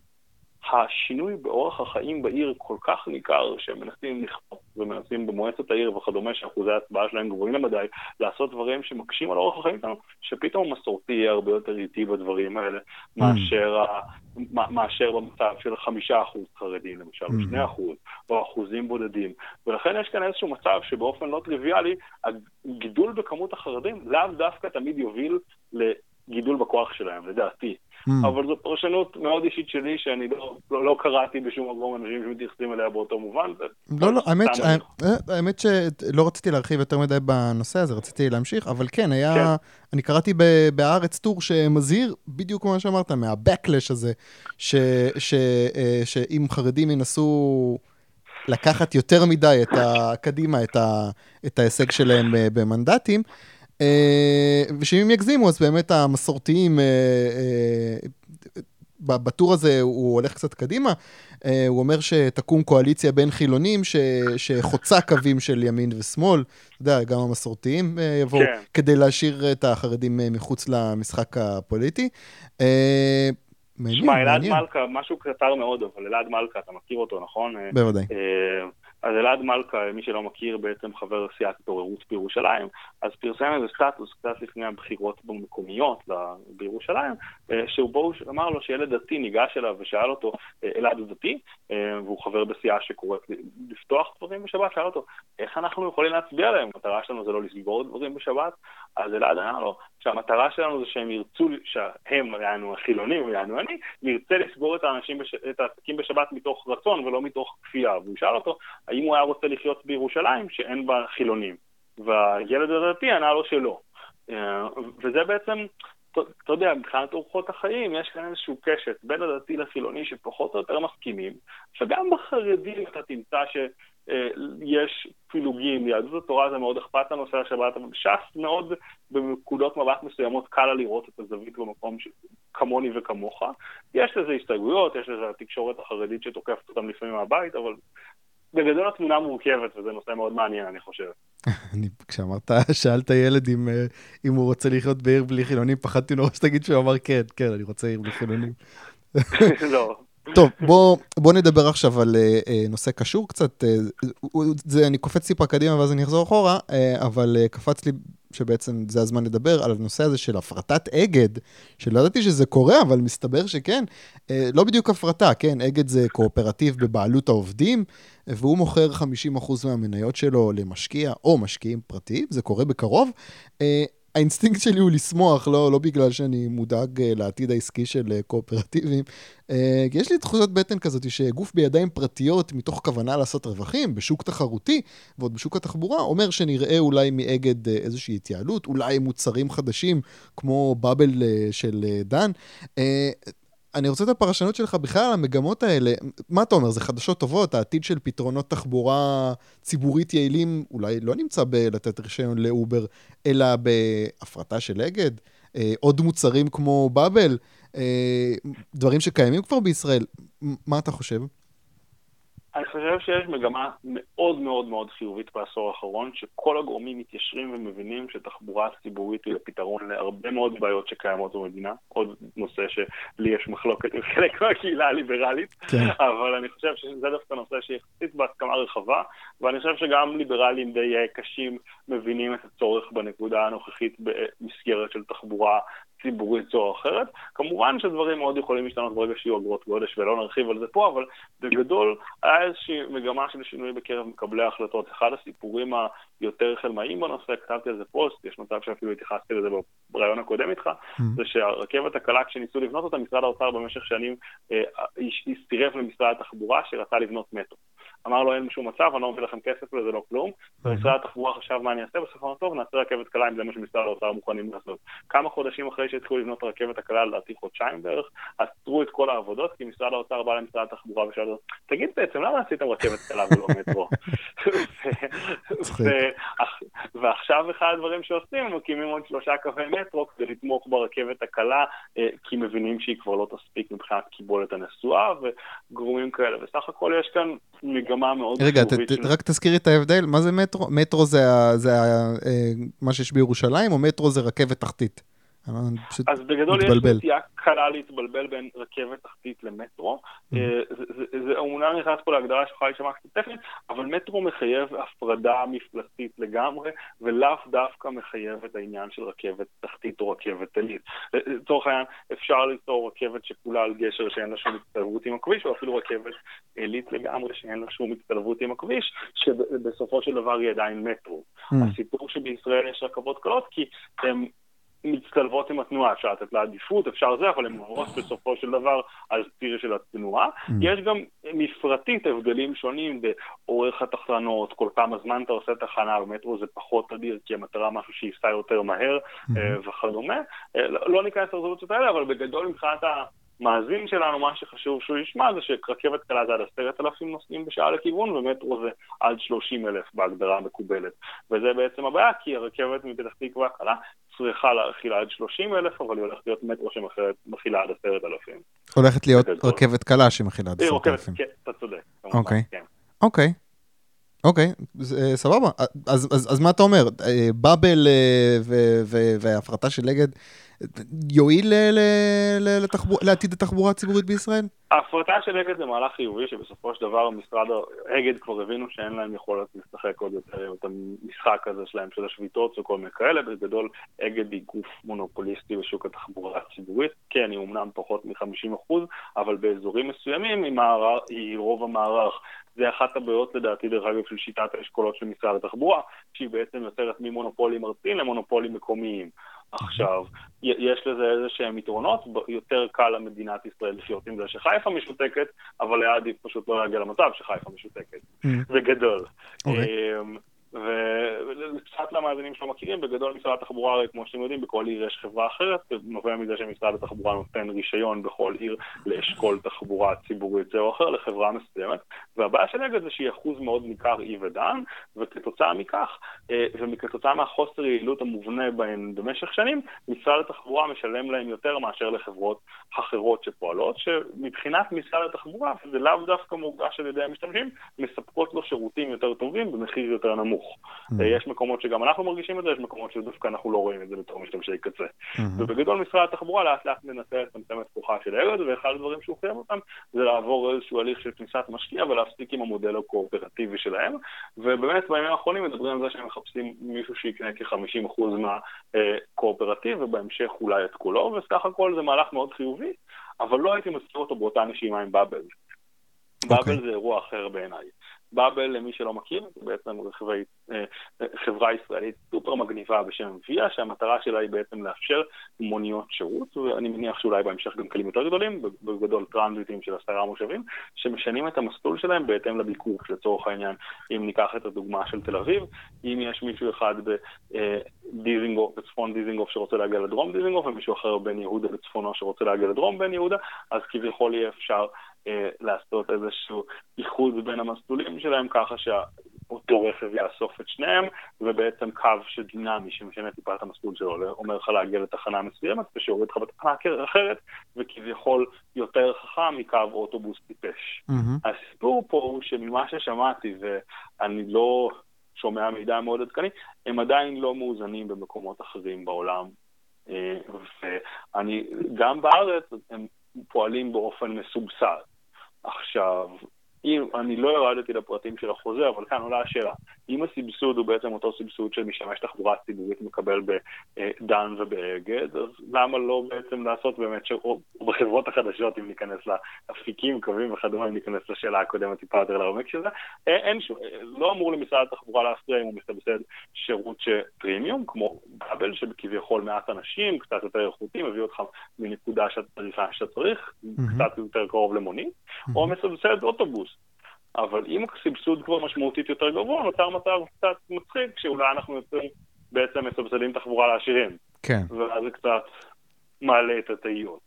השינוי באורח החיים בעיר כל כך ניכר, שהם מנסים לכפות ומנסים במועצת העיר וכדומה, שאחוזי ההצבעה שלהם גבוהים למדי, לעשות דברים שמקשים על אורח החיים שלנו, שפתאום המסורתי יהיה הרבה יותר איטי בדברים האלה, מאשר במצב של 5% חרדים, למשל, 2%, או אחוזים בודדים. ולכן יש כאן איזשהו מצב שבאופן לא טריוויאלי, הגידול בכמות החרדים לאו דווקא תמיד יוביל לגידול בכוח שלהם, לדעתי. אבל זאת פרשנות מאוד אישית שלי, שאני לא קראתי בשום מקום אנשים שמתייחסים אליה באותו מובן. לא, לא, האמת שלא רציתי להרחיב יותר מדי בנושא הזה, רציתי להמשיך, אבל כן, אני קראתי בארץ טור שמזהיר, בדיוק מה שאמרת, מהבקלש הזה, שאם חרדים ינסו לקחת יותר מדי קדימה את ההישג שלהם במנדטים, ושאם יגזימו, אז באמת המסורתיים, בטור הזה הוא הולך קצת קדימה, הוא אומר שתקום קואליציה בין חילונים שחוצה קווים של ימין ושמאל, אתה יודע, גם המסורתיים יבואו, כדי להשאיר את החרדים מחוץ למשחק הפוליטי. שמע, אלעד מלכה, משהו קצר מאוד, אבל אלעד מלכה, אתה מכיר אותו, נכון? בוודאי. אז אלעד מלכה, מי שלא מכיר, בעצם חבר סיעת התעוררות בירושלים, אז פרסם איזה סטטוס קצת לפני הבחירות במקומיות בירושלים, שבו אמר לו שילד דתי ניגש אליו ושאל אותו, אלעד דתי, והוא חבר בסיעה שקורא לפתוח דברים בשבת, שאל אותו, איך אנחנו יכולים להצביע להם? המטרה שלנו זה לא לסגור דברים בשבת, אז אלעד אמר לו, שהמטרה שלנו זה שהם ירצו, שהם, יענו החילונים, יענו אני, ירצה לסגור את האנשים, את העסקים בשבת מתוך רצון ולא מתוך כפייה. והוא שאל אותו, האם הוא היה רוצה לחיות בירושלים שאין בה חילונים? והילד הדתי ענה לו שלא. וזה בעצם, אתה יודע, מבחינת אורחות החיים, יש כאן איזשהו קשת בין הדתי לחילוני שפחות או יותר מסכימים, שגם בחרדים אתה תמצא יש פילוגים, יהדות התורה זה מאוד אכפת לנושא השבת, אבל ש"ס מאוד בנקודות מבט מסוימות קל לראות את הזווית במקום כמוני וכמוך. יש לזה הסתייגויות, יש לזה התקשורת החרדית שתוקפת אותם לפעמים מהבית, אבל בגדול התמונה מורכבת, וזה נושא מאוד מעניין, אני חושב. כשאמרת, שאלת ילד אם הוא רוצה לחיות בעיר בלי חילונים, פחדתי נורא שתגיד שהוא אמר כן, כן, אני רוצה עיר בלי חילונים. לא. טוב, בוא נדבר עכשיו על נושא קשור קצת, אני קופץ טיפה קדימה ואז אני אחזור אחורה, אבל קפץ לי שבעצם זה הזמן לדבר על הנושא הזה של הפרטת אגד, שלא ידעתי שזה קורה, אבל מסתבר שכן, לא בדיוק הפרטה, כן, אגד זה קואופרטיב בבעלות העובדים, והוא מוכר 50% מהמניות שלו למשקיע או משקיעים פרטיים, זה קורה בקרוב, האינסטינקט שלי הוא לשמוח, לא בגלל שאני מודאג לעתיד העסקי של קואופרטיבים, כי יש לי תחושת בטן כזאת שגוף בידיים פרטיות מתוך כוונה לעשות רווחים בשוק תחרותי, ועוד בשוק התחבורה, אומר שנראה אולי מאגד איזושהי התייעלות, אולי מוצרים חדשים כמו בבל של דן. אני רוצה את הפרשנות שלך בכלל על המגמות האלה. מה אתה אומר? זה חדשות טובות? העתיד של פתרונות תחבורה ציבורית יעילים אולי לא נמצא בלתת רישיון לאובר, אלא בהפרטה של אגד, עוד מוצרים כמו בבל, דברים שקיימים כבר בישראל. מה אתה חושב? אני חושב שיש מגמה מאוד מאוד מאוד חיובית בעשור האחרון, שכל הגורמים מתיישרים ומבינים שתחבורה ציבורית היא לפתרון להרבה מאוד בעיות שקיימות במדינה, עוד נושא שלי יש מחלוקת עם חלק מהקהילה הליברלית, אבל אני חושב שזה דווקא נושא שיחסית בהסכמה רחבה, ואני חושב שגם ליברלים די קשים מבינים את הצורך בנקודה הנוכחית במסגרת של תחבורה ציבורית או אחרת. כמובן שדברים מאוד יכולים להשתנות ברגע שיהיו אגרות גודש, ולא נרחיב על זה פה, אבל בגדול היה איזושהי מגמה של שינוי בקרב מקבלי ההחלטות. אחד הסיפורים היותר חלמאיים בנושא, כתבתי על זה פוסט, יש מצב שאפילו התייחסתי לזה ברעיון הקודם איתך, זה שהרכבת הקלה כשניסו לבנות אותה, משרד האוצר במשך שנים הסתירף למשרד התחבורה שרצה לבנות מטרו. אמר לו אין שום מצב, אני לא מביא לכם כסף לזה, לא כלום. משרד התחבורה חשב מה אני אעשה, בסוף אמר טוב, נעשה רכבת קלה אם זה מה שמשרד האוצר מוכנים לעשות. כמה חודשים אחרי שהתחילו לבנות הרכבת הקלה, לדעתי חודשיים בערך, עצרו את כל העבודות, כי משרד האוצר בא למשרד התחבורה ושאל לו, תגיד בעצם, למה עשיתם רכבת קלה ולא מטרו? ועכשיו אחד הדברים שעושים, הם מקימים עוד 3 קווי מטרו כדי לתמוך ברכבת הקלה, כי מבינים שהיא כבר לא תספיק מבחינת קיבולת הנסועה וגורמים כאלה. בסך הכל יש כאן מגמה מאוד חיובית. רגע, רק תזכירי את ההבדל, מה זה מטרו? מטרו זה מה שיש בירושלים, או מטרו זה רכבת תחתית? אז בגדול יש נטייה קלה להתבלבל בין רכבת תחתית למטרו. זה אומנם נכנס פה להגדרה שיכולה להישמע קצת טכנית, אבל מטרו מחייב הפרדה מפלסית לגמרי, ולאו דווקא מחייב את העניין של רכבת תחתית או רכבת עילית. לצורך העניין, אפשר ליצור רכבת שכולה על גשר שאין לה שום הצטלבות עם הכביש, או אפילו רכבת עילית לגמרי שאין לה שום הצטלבות עם הכביש, שבסופו של דבר היא עדיין מטרו. הסיפור שבישראל יש רכבות קלות, כי הם מצטלבות עם התנועה, אפשר לתת לה עדיפות, אפשר זה, אבל הם עוברות בסופו של דבר על ציר של התנועה. יש גם מפרטית הבדלים שונים באורך התחנות, כל כמה זמן אתה עושה תחנה, במטרו זה פחות אדיר, כי המטרה משהו שיסע יותר מהר וכדומה. לא ניכנס לרזולוציות האלה, אבל בגדול מבחינת המאזין שלנו, מה שחשוב שהוא ישמע, זה שרכבת קלה זה עד 10,000 נוסעים בשעה לכיוון, ומטרו זה עד 30,000 בהגדרה המקובלת. וזה בעצם הבעיה, כי הרכבת מפתח תקווה קלה צריכה להכילה עד 30,000, אבל היא הולכת להיות מטרו שמכילה עד 10,000. הולכת להיות רכבת קלה שמכילה עד 10,000. כן, אתה צודק. אוקיי, אוקיי, אוקיי, סבבה. אז מה אתה אומר? באבל וההפרטה של אגד יועיל לעתיד התחבורה הציבורית בישראל? ההפרטה של אגד זה מהלך חיובי, שבסופו של דבר משרד אגד כבר הבינו שאין להם יכולת לשחק עוד יותר את המשחק הזה שלהם, של השביתות וכל מיני כאלה. בגדול, אגד היא גוף מונופוליסטי בשוק התחבורה הציבורית. כן, היא אומנם פחות מ-50%, אבל באזורים מסוימים היא רוב המערך. זה אחת הבעיות לדעתי דרך אגב של שיטת האשכולות של משרד התחבורה, שהיא בעצם יוצרת ממונופולים ארציים למונופולים מקומיים. עכשיו, יש לזה איזה שהם יתרונות, יותר קל למדינת ישראל לחיות עם זה שחיפה משותקת, אבל ליד היא פשוט לא להגיע למצב שחיפה משותקת. זה גדול. ולצעת למאזינים שלא מכירים, בגדול משרד התחבורה, הרי כמו שאתם יודעים, בכל עיר יש חברה אחרת, נובע מזה שמשרד התחבורה נותן רישיון בכל עיר לאשכול תחבורה ציבורית זה או אחר, לחברה מסוימת, והבעיה של אגד זה שהיא אחוז מאוד ניכר אי ודן, וכתוצאה מכך, ומכתוצאה מהחוסר יעילות המובנה בהן במשך שנים, משרד התחבורה משלם להם יותר מאשר לחברות אחרות שפועלות, שמבחינת משרד התחבורה, זה לאו דווקא מורגש על ידי המשתמשים, מספקות לו שירותים יותר טובים במחיר יותר נמוך. יש מקומות שגם אנחנו מרגישים את זה, יש מקומות שדווקא אנחנו לא רואים את זה בתור משתמשי קצה. ובגדול משרד התחבורה לאט לאט מנסה לצמצם את כוחה של אגד, ואחד הדברים שהוא חייב אותם זה לעבור איזשהו הליך של כניסת משקיע ולהפסיק עם המודל הקואופרטיבי שלהם. ובאמת בימים האחרונים מדברים על זה שהם מחפשים מישהו שיקנה כ-50% מהקואופרטיב, ובהמשך אולי את כולו, וסך הכל זה מהלך מאוד חיובי, אבל לא הייתי מזכיר אותו באותה נשימה עם באבל. באבל זה אירוע אחר בעיניי. באבל, למי שלא מכיר, זה בעצם חברה ישראלית סופר מגניבה בשם ויה, שהמטרה שלה היא בעצם לאפשר מוניות שירות, ואני מניח שאולי בהמשך גם כלים יותר גדולים, בגדול טרנזיטים של 10 מושבים, שמשנים את המסלול שלהם בהתאם לביקוש. לצורך העניין, אם ניקח את הדוגמה של תל אביב, אם יש מישהו אחד בדיזינגוף, בצפון דיזינגוף שרוצה להגיע לדרום דיזינגוף, ומישהו אחר בן יהודה בצפונו שרוצה להגיע לדרום בן יהודה, אז כביכול יהיה אפשר לעשות איזשהו איחוד בין המסלולים שלהם, ככה שאותו רכב יאסוף את שניהם, ובעצם קו שדינמי שמשנה טיפה את המסלול שלו, אומר לך להגיע לתחנה מסוימת, ושיוריד לך בתחנה אחרת, וכביכול יותר חכם מקו אוטובוס טיפש. הסיפור פה הוא שממה ששמעתי, ואני לא שומע מידע מאוד עדכני, הם עדיין לא מאוזנים במקומות אחרים בעולם, ואני גם בארץ, הם פועלים באופן מסובסד. עכשיו, אם אני לא ירדתי לפרטים של החוזה, אבל כאן עולה השאלה, אם הסבסוד הוא בעצם אותו סבסוד שמשמש תחבורה ציבורית מקבל בדן ובאגד, אז למה לא בעצם לעשות באמת שבחברות החדשות, אם ניכנס לאפיקים, קווים וכדומה, אם ניכנס לשאלה הקודמת טיפה יותר לעומק של זה, לא אמור למשרד התחבורה להפריע אם הוא מסבסד שירות שפרימיום, כמו באבל שבכביכול מעט אנשים, קצת יותר איכותיים, מביא אותך מנקודה שאתה צריך, קצת יותר קרוב למונית, או מסבסד אוטובוס. אבל אם הסבסוד כבר משמעותית יותר גבוה, נותר מצב קצת מצחיק, שאולי אנחנו יוצאים בעצם מסבסדים תחבורה לעשירים. כן. ואז זה קצת מעלה את התאיות.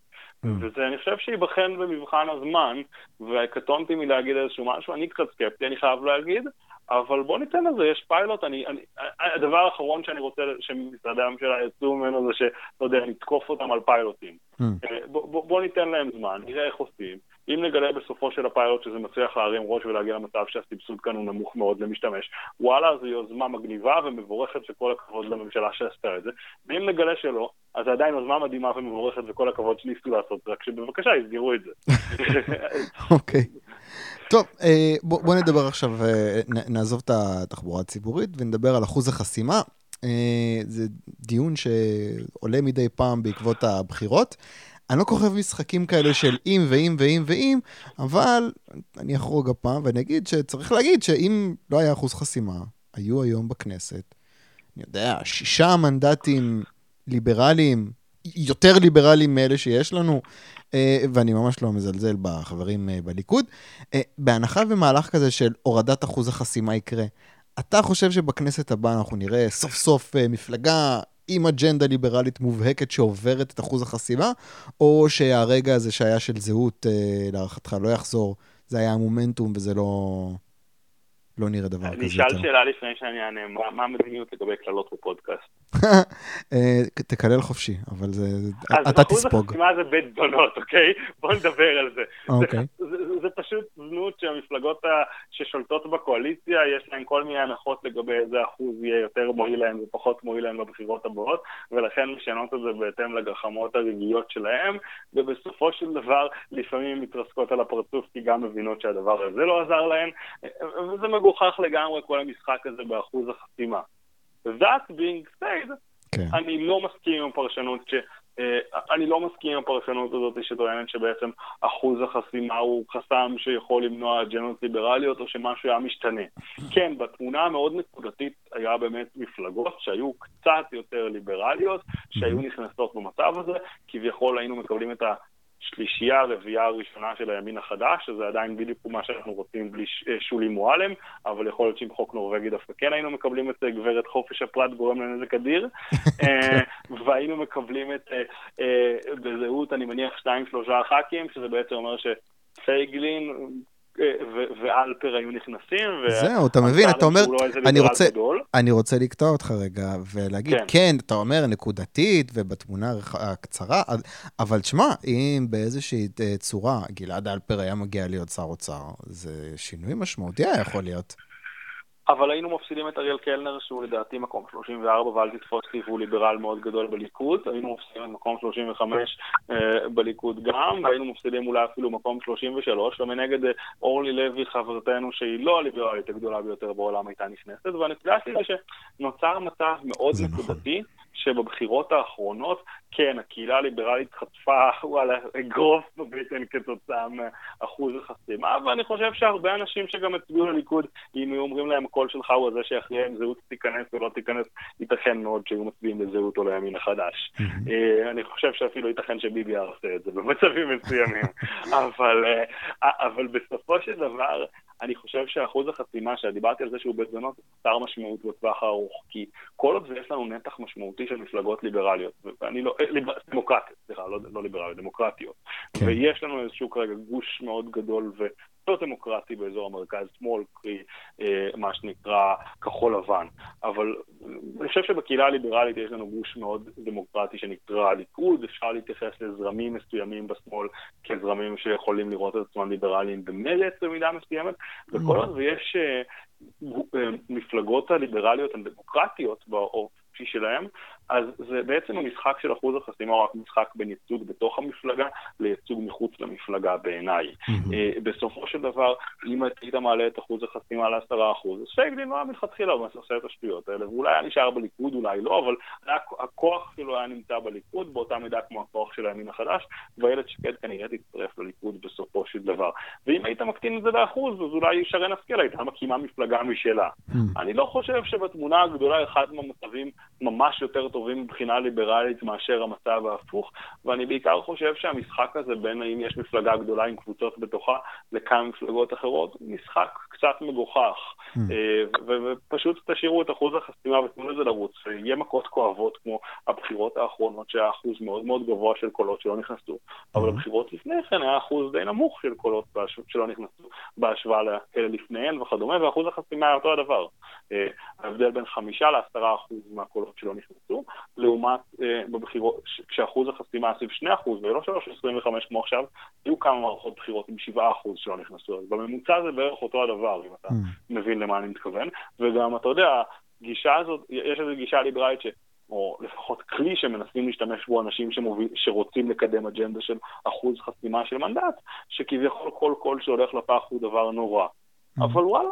וזה, אני חושב שיבחן במבחן הזמן, וקטונתי מלהגיד איזשהו משהו, אני קצת סקפטי, אני חייב להגיד, אבל בוא ניתן לזה, יש פיילוט, הדבר האחרון שאני רוצה שמשרדי הממשלה יצאו ממנו זה שלא יודע, נתקוף אותם על פיילוטים. בוא ניתן להם זמן, נראה איך עושים. אם נגלה בסופו של הפיילוט שזה מצליח להרים ראש ולהגיע למצב שהסבסוד כאן הוא נמוך מאוד למשתמש, וואלה, זו יוזמה מגניבה ומבורכת שכל הכבוד לממשלה שעשתה את זה. ואם נגלה שלא, אז זה עדיין יוזמה מדהימה ומבורכת וכל הכבוד שניסו לעשות, רק שבבקשה יסגרו את זה. אוקיי. טוב, בוא נדבר עכשיו, נעזוב את התחבורה הציבורית ונדבר על אחוז החסימה. זה דיון שעולה מדי פעם בעקבות הבחירות. אני לא כוכב משחקים כאלה של אם ואם ואם ואם, אבל אני אחרוג הפעם ואני אגיד שצריך להגיד שאם לא היה אחוז חסימה, היו היום בכנסת, אני יודע, 6 מנדטים ליברליים, יותר ליברליים מאלה שיש לנו, ואני ממש לא מזלזל בחברים בליכוד, בהנחה ומהלך כזה של הורדת אחוז החסימה יקרה, אתה חושב שבכנסת הבאה אנחנו נראה סוף סוף מפלגה עם אג'נדה ליברלית מובהקת שעוברת את אחוז החסימה, או שהרגע הזה שהיה של זהות להערכתך לא יחזור, זה היה המומנטום וזה לא נראה דבר כזה. אני אשאל שאלה לפני שאני אענה, מה המדיניות לגבי כללות בפודקאסט? תקלל חופשי, אבל אתה תספוג. אז אחוז החסימה זה בית בנות, אוקיי? בוא נדבר על זה. זה פשוט זנות שהמפלגות ששולטות בקואליציה, יש להן כל מיני הנחות לגבי איזה אחוז יהיה יותר מועיל להן ופחות מועיל להן בבחירות הבאות, ולכן משנות את זה בהתאם לגחמות הרגעיות שלהן, ובסופו של דבר לפעמים מתרסקות על הפרצוף, כי גם מבינות שהדבר הזה לא עזר להן, וזה מגוחך לגמרי כל המשחק הזה באחוז החסימה. That being said, אני לא מסכים עם הפרשנות הזאת שטוענת שבעצם אחוז החסימה הוא חסם שיכול למנוע אג'נדות ליברליות או שמשהו היה משתנה. כן, בתמונה המאוד נקודתית היה באמת מפלגות שהיו קצת יותר ליברליות, שהיו נכנסות במצב הזה, כביכול היינו מקבלים את השלישייה, הרביעה הראשונה של הימין החדש, שזה עדיין בדיוק מה שאנחנו רוצים בלי שולי מועלם, אבל יכול להיות שעם חוק נורווגי דווקא כן היינו מקבלים את גברת חופש הפרט גורם לנזק אדיר, והיינו מקבלים את בזהות, אני מניח 2-3 ח"כים, שזה בעצם אומר שפייגלין ואלפר היו נכנסים. זהו, אתה מבין, אתה אומר, אני רוצה לקטוע אותך רגע ולהגיד, כן, אתה אומר נקודתית ובתמונה הקצרה, אבל שמה, אם באיזושהי צורה גלעד אלפר היה מגיע להיות שר אוצר, זה שינוי משמעותי היה יכול להיות. אבל היינו מפסידים את אריאל קלנר, שהוא לדעתי מקום 34, ואל תתפוס לי, והוא ליברל מאוד גדול בליכוד. היינו מפסידים את מקום 35 בליכוד גם, והיינו מפסידים אולי אפילו מקום 33, ומנגד אורלי לוי חברתנו, שהיא לא הליברלית הגדולה ביותר בעולם, הייתה נכנסת, והנקודה שלי זה שנוצר מצב מאוד נקודתי, שבבחירות האחרונות, כן, הקהילה הליברלית חטפה על האגרוף בבטן כתוצאה מאחוז החסימה, ואני חושב שהרבה אנשים שגם הצביעו לליכוד, אם היו אומרים להם הקול שלך הוא הזה שאחרי אם זהות תיכנס ולא תיכנס, ייתכן מאוד שהיו מצביעים לזהות או לימין החדש. אני חושב שאפילו ייתכן שביבי עושה את זה במצבים מסוימים. אבל בסופו של דבר, אני חושב שאחוז החסימה, שדיברתי על זה שהוא בזנות, יותר משמעות בטווח הארוך, כי כל עוד יש לנו נתח משמעותי של מפלגות ליברליות, ואני לא, דמוקרטיות, סליחה, לא ליברליות, דמוקרטיות, ויש לנו איזשהו כרגע גוש מאוד גדול ולא דמוקרטי באזור המרכז, שמאל, קרי, מה שנקרא כחול לבן, אבל אני חושב שבקהילה הליברלית יש לנו גוש מאוד דמוקרטי שנקרא ליכוד, אפשר להתייחס לזרמים מסוימים בשמאל, כזרמים שיכולים לראות את עצמם ליברליים במלט במידה מסוימת, וכל עוד יש מפלגות הליברליות הדמוקרטיות באופי שלהם, אז זה בעצם המשחק של אחוז החסימה, רק משחק בין ייצוג בתוך המפלגה לייצוג מחוץ למפלגה בעיניי. בסופו של דבר, אם היית מעלה את אחוז החסימה ל10%, אז פייגלין לא היה מתחילה ומסרסה את השטויות האלה, ואולי היה נשאר בליכוד, אולי לא, אבל הכוח שלו היה נמצא בליכוד, באותה מידה כמו הכוח של הימין החדש, ואילת שקד כנראה תצטרף לליכוד בסופו של דבר. ואם היית מקטין את זה ל1%, אז אולי שרן השכל הייתה מקימה מפלגה משלה. אני לא חושב שבתמונה הגדולה אחד מהמצבים ממש יותר טוב טובים מבחינה ליברלית מאשר המצב ההפוך, ואני בעיקר חושב שהמשחק הזה בין האם יש מפלגה גדולה עם קבוצות בתוכה לכמה מפלגות אחרות, משחק קצת מגוחך, ופשוט תשאירו את אחוז החסימה ותנו לזה לרוץ, יהיה מכות כואבות כמו הבחירות האחרונות שהאחוז מאוד מאוד גבוה של קולות שלא נכנסו, אבל הבחירות לפני כן היה אחוז די נמוך של קולות שלא נכנסו בהשוואה אלה לפניהן וכדומה, ואחוז החסימה היה אותו הדבר. ההבדל בין 5% ל-10% מהקולות שלא נכנסו, לעומת בבחירות, כשאחוז החסימה עשיב 2%, ולא 3.25 כמו עכשיו, היו כמה מערכות בחירות עם 7% שלא נכנסו. אז בממוצע זה בערך אותו הדבר, אם אתה מבין למה אני מתכוון. וגם, אתה יודע, הגישה הזאת, יש איזו גישה ליברלית או לפחות כלי שמנסים להשתמש בו אנשים שרוצים לקדם אג'נדה של אחוז חסימה של מנדט, שכביכול כל קול שהולך לפח הוא דבר נורא. אבל וואלה,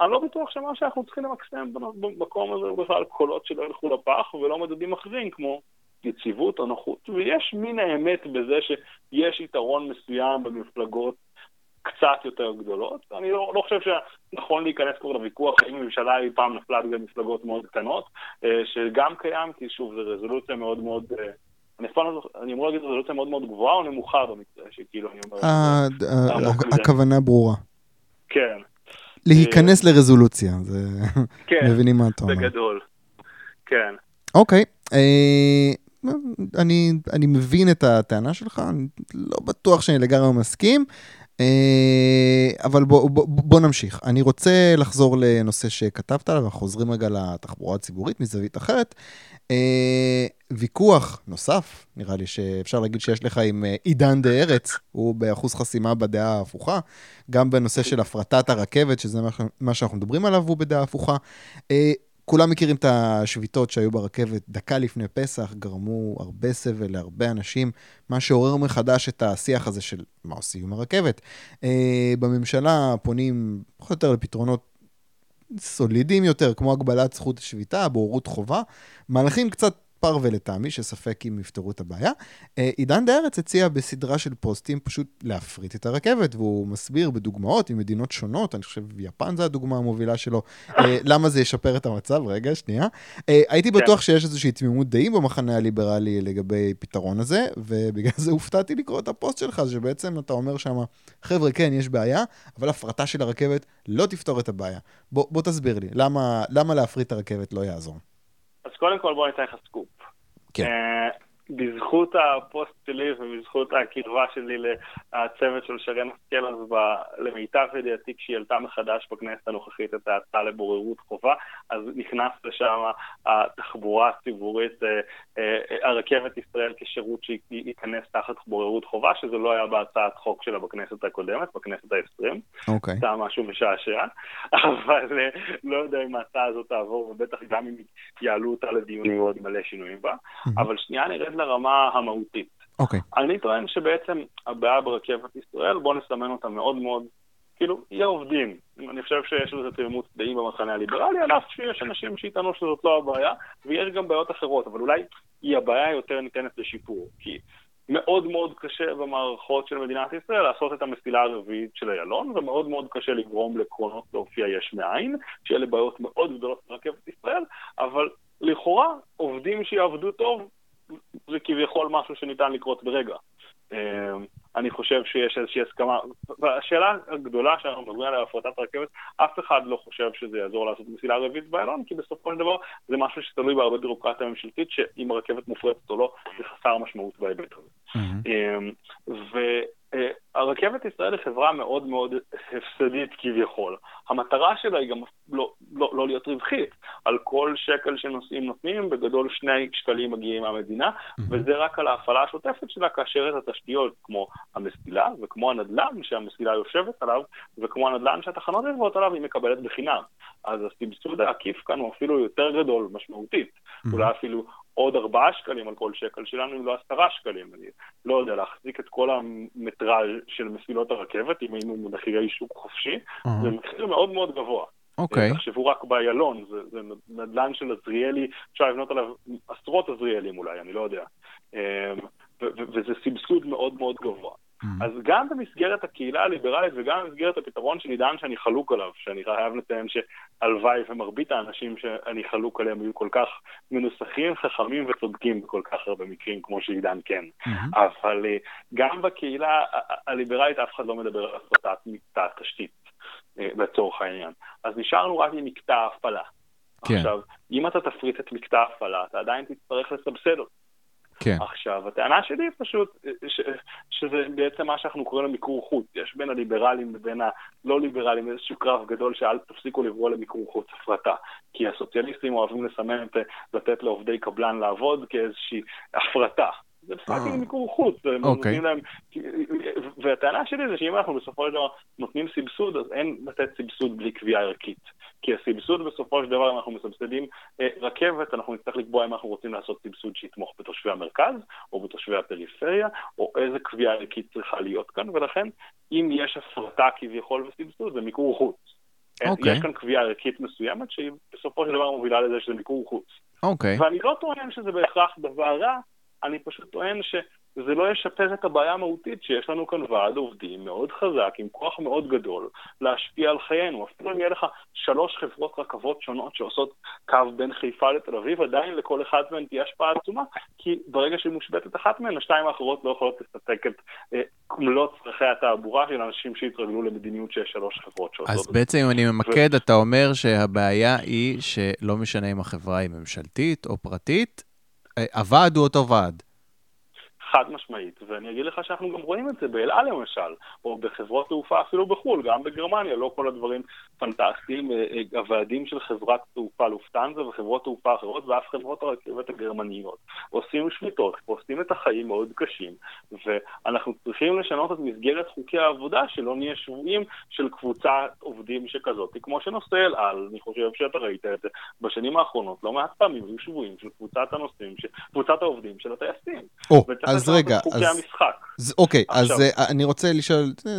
אני לא בטוח שמה שאנחנו צריכים למקסם במקום הזה הוא בכלל קולות שלא הלכו לפח ולא מדדים אחרים כמו יציבות או נוחות. ויש מין האמת בזה שיש יתרון מסוים במפלגות קצת יותר גדולות. אני לא חושב שנכון להיכנס כבר לוויכוח האם הממשלה היא פעם נפלה בגלל מפלגות מאוד קטנות, שגם קיים, כי שוב, זו רזולוציה מאוד מאוד... אני אמור להגיד, זו רזולוציה מאוד מאוד גבוהה או נמוכה במקרה, שכאילו אני אומר... הכוונה ברורה. כן. להיכנס לרזולוציה, זה... כן. מבינים מה אתה אומר. זה גדול. כן. אוקיי. אני מבין את הטענה שלך, אני לא בטוח שאני לגמרי מסכים, אבל בוא נמשיך. אני רוצה לחזור לנושא שכתבת עליו, אנחנו חוזרים רגע לתחבורה הציבורית מזווית אחרת. ויכוח נוסף, נראה לי שאפשר להגיד שיש לך עם עידן דארץ, הוא באחוז חסימה בדעה ההפוכה, גם בנושא של הפרטת הרכבת, שזה מה שאנחנו מדברים עליו, הוא בדעה הפוכה. כולם מכירים את השביתות שהיו ברכבת דקה לפני פסח, גרמו הרבה סבל להרבה אנשים, מה שעורר מחדש את השיח הזה של מה עושים עם הרכבת. בממשלה פונים פחות או יותר לפתרונות סולידיים יותר, כמו הגבלת זכות השביתה, בהורות חובה, מהלכים קצת פרווה לטעמי, שספק אם יפתרו את הבעיה. עידן דארץ הציע בסדרה של פוסטים פשוט להפריט את הרכבת, והוא מסביר בדוגמאות עם מדינות שונות, אני חושב יפן זה הדוגמה המובילה שלו, למה זה ישפר את המצב, רגע, שנייה. הייתי בטוח שיש איזושהי תמימות דעים במחנה הליברלי לגבי פתרון הזה, ובגלל זה הופתעתי לקרוא את הפוסט שלך, שבעצם אתה אומר שם, חבר'ה, כן, יש בעיה, אבל הפרטה של הרכבת לא תפתור את הבעיה. בוא תסביר לי, למה להפריט את הרכבת לא יעזור? אז קודם כל בוא ניתן לך סקופ. כן. בזכות הפוסט שלי ובזכות הקרבה שלי לצוות של שרן השכל, אז למיטב ידיעתי כשהיא עלתה מחדש בכנסת הנוכחית את ההצעה לבוררות חובה, אז נכנס לשם התחבורה הציבורית, הרכבת ישראל כשירות שייכנס תחת בוררות חובה, שזה לא היה בהצעת חוק שלה בכנסת הקודמת, בכנסת ה-20. אוקיי. זה היה משהו משעשע, אבל לא יודע אם ההצעה הזאת תעבור, ובטח גם אם יעלו אותה לדיונים מאוד מלא שינויים בה, אבל שנייה נראה לרמה המהותית. Okay. אני טוען שבעצם הבעיה ברכבת ישראל, בוא נסמן אותה מאוד מאוד, כאילו, יהיה עובדים. אני חושב שיש לזה תמימות דעים במחנה הליברלי, על אף שיש אנשים שיטענו שזאת לא הבעיה, ויש גם בעיות אחרות, אבל אולי היא הבעיה יותר ניתנת לשיפור, כי מאוד מאוד קשה במערכות של מדינת ישראל לעשות את המסילה הרביעית של איילון, ומאוד מאוד קשה לגרום לקרונות להופיע יש מאין, שאלה בעיות מאוד גדולות ברכבת ישראל, אבל לכאורה עובדים שיעבדו טוב, זה כביכול משהו שניתן לקרות ברגע. אני חושב שיש איזושהי הסכמה. והשאלה הגדולה שאנחנו מדברים עליה הפרטת הרכבת, אף אחד לא חושב שזה יעזור לעשות מסילה רביעית באיילון, כי בסופו של דבר זה משהו שתלוי בהרבה בירוקרטיה ממשלתית, שאם הרכבת מופרטת או לא, זה חסר משמעות בהיבט הזה. הרכבת ישראל היא חברה מאוד מאוד הפסדית כביכול. המטרה שלה היא גם לא להיות רווחית. על כל שקל שנוסעים נותנים, בגדול 2 שקלים מגיעים מהמדינה, וזה רק על ההפעלה השוטפת שלה, כאשר את התשתיות, כמו המסילה, וכמו הנדל"ן שהמסילה יושבת עליו, וכמו הנדל"ן שהתחנות יושבות עליו, היא מקבלת בחינם. אז הסבסוד העקיף כאן הוא אפילו יותר גדול, משמעותית. אולי אפילו עוד 4 שקלים על כל שקל שלנו, אם לא 10 שקלים. אני לא יודע להחזיק את כל המטרז' של מסילות הרכבת, אם היינו מחירי שוק חופשי, זה מחיר מאוד מאוד גבוה. תחשבו רק באיילון, זה נדל"ן של עזריאלי, אפשר לבנות עליו עשרות עזריאלים אולי, אני לא יודע. וזה סבסוד מאוד מאוד גבוה. אז גם במסגרת הקהילה הליברלית וגם במסגרת הפתרון של עידן שאני חלוק עליו, שאני חייב לציין שאלוואי ומרבית האנשים שאני חלוק עליהם היו כל כך מנוסחים, חכמים וצודקים בכל כך הרבה מקרים כמו שעידן כן. אבל גם בקהילה הליברלית אף אחד לא מדבר על הפרטת מקטע תשתית לצורך העניין. אז נשארנו רק עם מקטע ההפעלה. עכשיו, אם אתה תפריט את מקטע ההפעלה, אתה עדיין תצטרך לסבסד אותו. כן. עכשיו, הטענה שלי פשוט שזה בעצם מה שאנחנו קוראים למיקור חוץ. יש בין הליברלים ובין הלא ליברלים איזשהו קרב גדול שאל תפסיקו לברוא למיקור חוץ הפרטה, כי הסוציאליסטים אוהבים לסמן לתת לעובדי קבלן לעבוד כאיזושהי הפרטה. זה פרטי למיקור חוץ. אוקיי. והטענה שלי זה שאם אנחנו בסופו של דבר נותנים סבסוד, אז אין לתת סבסוד בלי קביעה ערכית. כי הסבסוד בסופו של דבר, אם אנחנו מסבסדים רכבת, אנחנו נצטרך לקבוע אם אנחנו רוצים לעשות סבסוד שיתמוך בתושבי המרכז, או בתושבי הפריפריה, או איזה קביעה ערכית צריכה להיות כאן, ולכן אם יש הפרטה כביכול וסבסוד, זה מיקור חוץ. יש כאן קביעה ערכית מסוימת, שהיא בסופו של דבר מובילה לזה שזה מיקור חוץ. ואני לא טוען שזה בהכרח דבר רע, אני פשוט טוען שזה לא ישפר את הבעיה המהותית שיש לנו כאן ועד עובדים מאוד חזק, עם כוח מאוד גדול, להשפיע על חיינו. אפילו אם יהיה לך 3 חברות רכבות שונות שעושות קו בין חיפה לתל אביב, עדיין לכל אחד מהן תהיה השפעה עצומה, כי ברגע שמושבתת אחת מהן, 2 האחרות לא יכולות לספק את מלוא צרכי התעבורה של אנשים שהתרגלו למדיניות שיש 3 חברות שעושות. אז בעצם אם אני ממקד, אתה אומר שהבעיה היא שלא משנה אם החברה היא ממשלתית או פרטית, הוועד הוא אותו ועד. חד משמעית, ואני אגיד לך שאנחנו גם רואים את זה באלעל למשל, או בחברות תעופה אפילו בחול, גם בגרמניה, לא כל הדברים פנטסטיים, הוועדים של חברת תעופה לופטנזה וחברות תעופה אחרות, ואף חברות הרכבת הגרמניות, עושים שביתות, עושים את החיים מאוד קשים, ואנחנו צריכים לשנות את מסגרת חוקי העבודה, שלא נהיה שבועים של קבוצת עובדים שכזאת, כמו שנושא אלעל, אני חושב שאתה ראית את זה, בשנים האחרונות, לא מעט פעמים, היו שבועים של קבוצת העובדים של הטייסים. אז רגע, אוקיי, אז אני רוצה לשאול,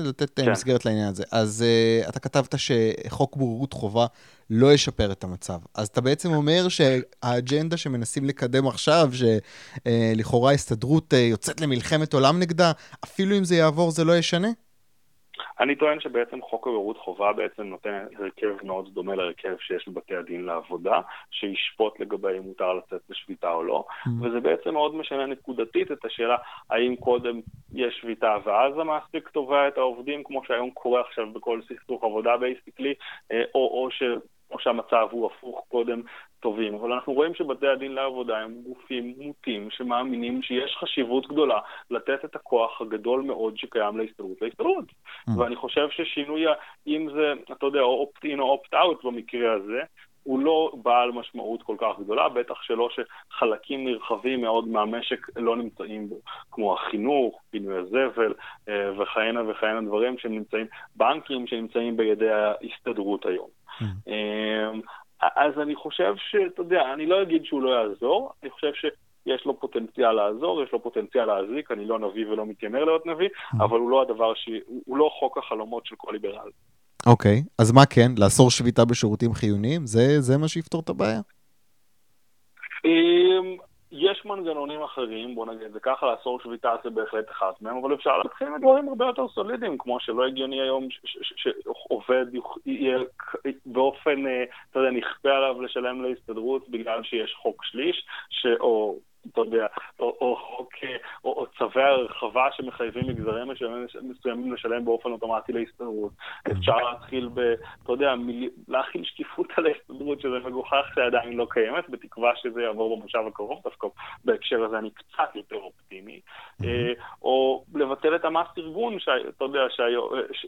לתת מסגרת לעניין הזה, אז אתה כתבת שחוק בוררות חובה לא ישפר את המצב, אז אתה בעצם אומר שהאג'נדה שמנסים לקדם עכשיו, שלכאורה ההסתדרות יוצאת למלחמת עולם נגדה, אפילו אם זה יעבור זה לא ישנה? אני טוען שבעצם חוק הבוררות חובה בעצם נותן הרכב מאוד דומה להרכב שיש בבתי הדין לעבודה, שישפוט לגבי אם מותר לצאת לשביתה או לא, וזה בעצם מאוד משנה נקודתית את השאלה האם קודם יש שביתה ואז המעסיק תובע את העובדים, כמו שהיום קורה עכשיו בכל סכסוך עבודה בייסיקלי, או שהמצב הוא הפוך קודם טובים. אבל אנחנו רואים שבתי הדין לעבודה הם גופים מוטים שמאמינים שיש חשיבות גדולה לתת את הכוח הגדול מאוד שקיים להסתדרות. ואני חושב ששינוי, אם זה, אתה יודע, opt-in או opt-out במקרה הזה, הוא לא בעל משמעות כל כך גדולה, בטח שלא שחלקים נרחבים מאוד מהמשק לא נמצאים בו, כמו החינוך, פינוי הזבל וכהנה וכהנה דברים שנמצאים, בנקים שנמצאים בידי ההסתדרות היום. אז אני חושב שאתה יודע, אני לא אגיד שהוא לא יעזור, אני חושב שיש לו פוטנציאל לעזור, יש לו פוטנציאל להזיק, אני לא נביא ולא מתיימר להיות נביא, אבל הוא לא הדבר, הוא לא חוק החלומות של כל ליברל. אוקיי, אז מה כן? לאסור שביתה בשירותים חיוניים? זה מה שיפתור את הבעיה? יש מנגנונים אחרים, בוא נגיד, זה ככה, לאסור שביתה זה בהחלט אחת מהם, אבל אפשר להתחיל מדברים הרבה יותר סולידיים, כמו שלא הגיוני היום שעובד יהיה באופן, אתה יודע, נכפה עליו לשלם להסתדרות בגלל שיש חוק שליש, או אתה יודע, או צווי הרחבה שמחייבים מגזרים מסוימים לשלם באופן אוטומטי להסתדרות. אפשר להתחיל אתה יודע, להכין שקיפות על ההסתדרות, שזה מגוחך שעדיין לא קיימת, בתקווה שזה יעבור במושב הקרוב, דווקא בהקשר הזה אני קצת יותר אופטימי. או לבטל את המס ארגון, אתה יודע,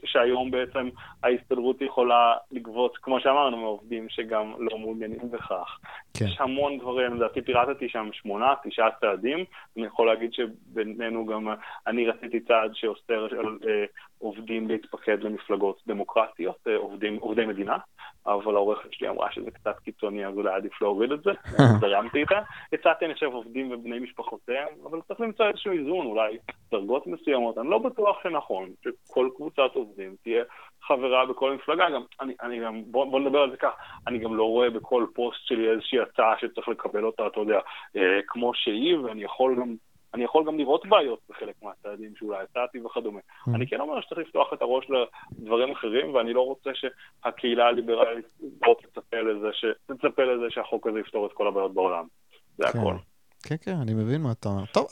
שהיום בעצם ההסתדרות יכולה לגבות, כמו שאמרנו, מעובדים שגם לא מעוניינים בכך. יש המון דברים, לדעתי פירטתי שם 9 צעדים, אני יכול להגיד שבינינו גם אני רציתי צעד שאוסר על עובדים להתפקד למפלגות דמוקרטיות, עובדי מדינה, אבל העורכת שלי אמרה שזה קצת קיצוני, אז אולי עדיף להוריד את זה, זרמתי איתה, הצעתי אני חושב עובדים ובני משפחותיהם, אבל צריך למצוא איזשהו איזון, אולי דרגות מסוימות, אני לא בטוח שנכון שכל קבוצת עובדים תהיה חברה בכל מפלגה, גם, אני גם, בוא נדבר על זה כך, אני גם לא רואה בכל פוסט שלי איזושהי הצעה שצריך לקבל אותה, אתה יודע, כמו שהיא, ואני יכול גם אני יכול גם לראות בעיות בחלק מהצעדים שאולי הצעתי וכדומה. אני כן אומר שצריך לפתוח את הראש לדברים אחרים, ואני לא רוצה שהקהילה הליברלית תצפה לזה שהחוק הזה יפתור את כל הבעיות בעולם. זה הכל. כן, כן, אני מבין מה אתה אומר. טוב,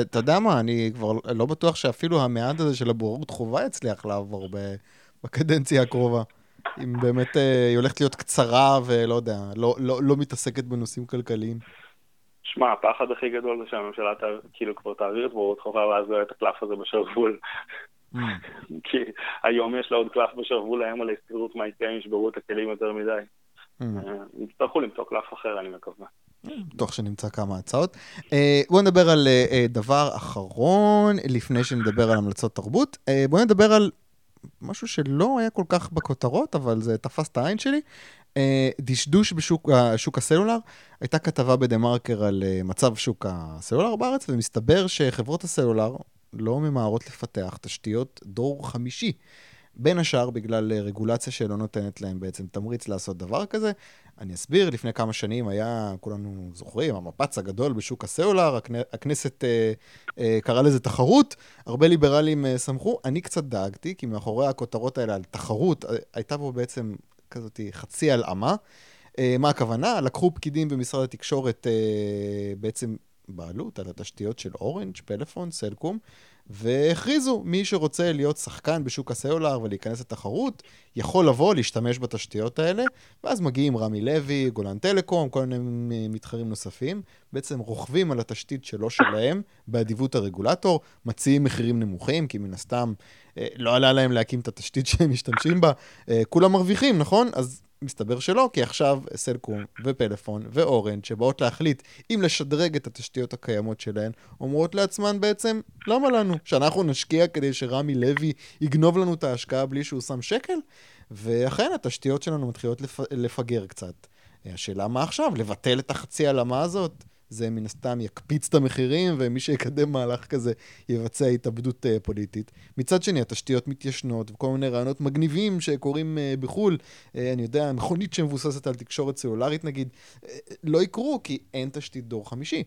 אתה יודע מה, אני כבר לא בטוח שאפילו המעד הזה של הבוררות חובה יצליח לעבור בקדנציה הקרובה. אם באמת היא הולכת להיות קצרה ולא יודע, לא מתעסקת בנושאים כלכליים. שמע, הפחד הכי גדול זה שהממשלה כאילו כבר תעביר את בוררות חובה ואז לא את הקלף הזה בשרבול. כי היום יש לה עוד קלף בשרבול להם על ההסתדרות מה יקרה אם ישברו את הכלים יותר מדי. יצטרכו למצוא קלף אחר, אני מקווה. תוך שנמצא כמה הצעות. בואו נדבר על דבר אחרון, לפני שנדבר על המלצות תרבות. בואו נדבר על משהו שלא היה כל כך בכותרות, אבל זה תפס את העין שלי. דשדוש בשוק הסלולר. הייתה כתבה בדמרקר על מצב שוק הסלולר בארץ, ומסתבר שחברות הסלולר לא ממהרות לפתח תשתיות דור חמישי. בין השאר בגלל רגולציה שלא נותנת להם בעצם תמריץ לעשות דבר כזה. אני אסביר, לפני כמה שנים היה, כולנו זוכרים, המפץ הגדול בשוק הסלולר, הכנסת קרא לזה תחרות, הרבה ליברלים שמחו, אני קצת דאגתי, כי מאחורי הכותרות האלה על תחרות, הייתה פה בעצם כזאת חצי הלאמה. מה הכוונה? לקחו פקידים במשרד התקשורת בעצם בעלות על התשתיות של אורנג', פלאפון, סלקום, והכריזו, מי שרוצה להיות שחקן בשוק הסלולר ולהיכנס לתחרות, יכול לבוא להשתמש בתשתיות האלה, ואז מגיעים רמי לוי, גולן טלקום, כל מיני מתחרים נוספים, בעצם רוכבים על התשתית שלו שלהם, באדיבות הרגולטור, מציעים מחירים נמוכים, כי מן הסתם לא עלה להם להקים את התשתית שהם משתמשים בה, כולם מרוויחים, נכון? אז מסתבר שלא, כי עכשיו סלקום ופלאפון ואורנג' שבאות להחליט אם לשדרג את התשתיות הקיימות שלהן, אומרות לעצמן בעצם, למה לנו? שאנחנו נשקיע כדי שרמי לוי יגנוב לנו את ההשקעה בלי שהוא שם שקל? ואכן, התשתיות שלנו מתחילות לפגר קצת. השאלה מה עכשיו? לבטל את החצי הלמה הזאת? זה מן הסתם יקפיץ את המחירים, ומי שיקדם מהלך כזה יבצע התאבדות פוליטית. מצד שני, התשתיות מתיישנות, וכל מיני רעיונות מגניבים שקורים בחול, אני יודע, מכונית שמבוססת על תקשורת סלולרית נגיד, לא יקרו, כי אין תשתית דור חמישי.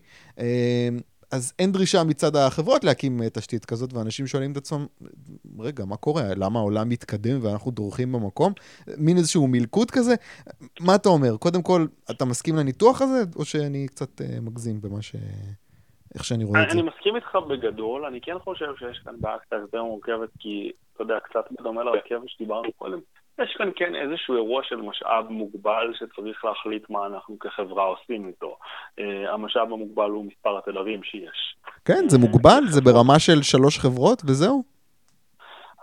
אז אין דרישה מצד החברות להקים תשתית כזאת, ואנשים שואלים את עצמם, רגע, מה קורה? למה העולם מתקדם ואנחנו דורכים במקום? מין איזשהו מלכות כזה? מה אתה אומר? קודם כל, אתה מסכים לניתוח הזה, או שאני קצת מגזים במה ש... איך שאני רואה את זה? אני מסכים איתך בגדול, אני כן חושב שיש כאן בעיה קצת יותר מורכבת, כי אתה יודע, קצת בדומה לרכבת שדיברנו קודם. יש כאן כן איזשהו אירוע של משאב מוגבל שצריך להחליט מה אנחנו כחברה עושים איתו. המשאב המוגבל הוא מספר התדרים שיש. כן, זה מוגבל? זה ברמה של 3 חברות וזהו?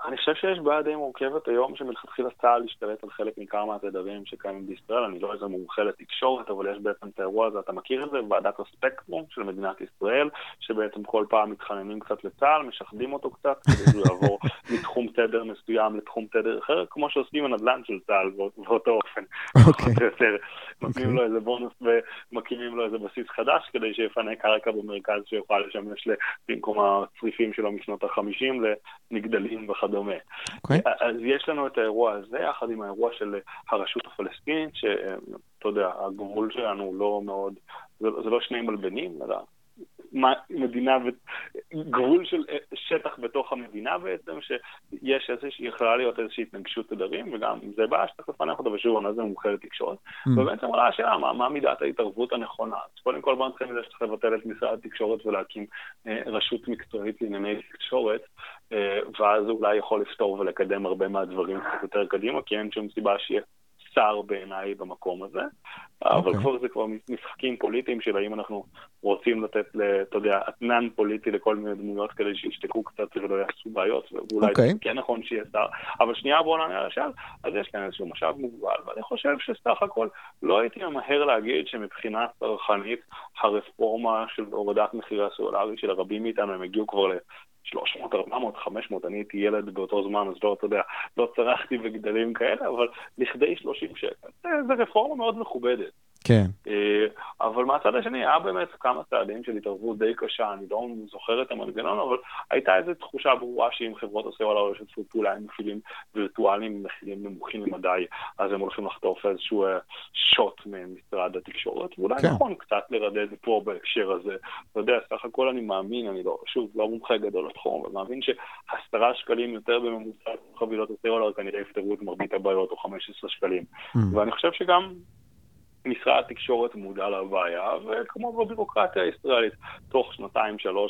אני חושב שיש בעיה די מורכבת היום שמלכתחילה צה"ל להשתלט על חלק ניכר מהתדרים שקיימים בישראל. אני לא איזה מומחה לתקשורת, אבל יש בעצם את האירוע הזה, אתה מכיר את זה, ועדת הספקטרום של מדינת ישראל, שבעצם כל פעם מתחננים קצת לצה"ל, משחדים אותו קצת, כדי שהוא יעבור מתחום תדר מסוים לתחום תדר אחר, כמו שעושים הנדל"ן של צה"ל באותו אופן. מקימים לו איזה בונוס ומקימים לו איזה בסיס חדש, כדי שיפנה קרקע במרכז שיוכל לשמש במקום הצריפים שלו משנות ה-50 לנגדלים וכדומה. אז יש לנו את האירוע הזה, יחד עם האירוע של הרשות הפלסטינית, שאתה יודע, הגבול שלנו לא מאוד, זה לא שני מלבנים, אלא מדינה, גבול של שטח בתוך המדינה בעצם, שיש איזושהי, יכולה להיות איזושהי התנגשות תדרים, וגם זה בא שצריך לפנח אותו, ושוב, אני זה מומחה לתקשורת, ובעצם עולה השאלה, מה מידת ההתערבות הנכונה? קודם כל, בואו נתחיל מזה שצריך לבטל את משרד התקשורת, ולהקים רשות מקצועית לענייני תקשורת, ואז אולי יכול לפתור ולקדם הרבה מהדברים יותר קדימה, כי אין שום סיבה שיהיה שר בעיניי במקום הזה, אבל כבר זה כבר משחקים פוליטיים של האם אנחנו רוצים לתת, אתה יודע, עתנן פוליטי לכל מיני דמויות כדי שישתקו קצת ולא יעשו בעיות, ואולי כן נכון שיהיה שר, אבל שנייה בואו נענה לשאל, אז יש כאן איזשהו משאב מוגבל, ואני חושב שסך הכל לא הייתי ממהר להגיד שמבחינה צרכנית הרפורמה של הורדת מחירי הסלולרי של הרבים מאיתנו, הם הגיעו כבר ל... 300, 400, 500, אני הייתי ילד באותו זמן, אז לא, אתה יודע, לא צרכתי בגדלים כאלה, אבל לכדי 30 שקל. זה רפורמה מאוד מכובדת. כן. אבל מהצד השני, היה באמת כמה צעדים של התערבות די קשה, אני לא זוכר את המנגנון, אבל הייתה איזו תחושה ברורה שאם חברות הסלולר או שצפו פעולה עם מחירים וירטואליים, מחירים נמוכים למדי, אז הם הולכים לחטוף איזשהו שוט ממשרד התקשורת, ואולי נכון קצת לרדד פה בהקשר הזה. אתה יודע, סך הכל אני מאמין, אני לא, שוב, לא מומחה גדול לתחום, אבל מאמין ש10 שקלים יותר בממוצע חבילות הסלולר כנראה יפתרו את מרבית הבעיות, או 15 שקלים. ואני חושב שגם משרד התקשורת מודע לבעיה, וכמו בבירוקרטיה הישראלית, תוך 2-3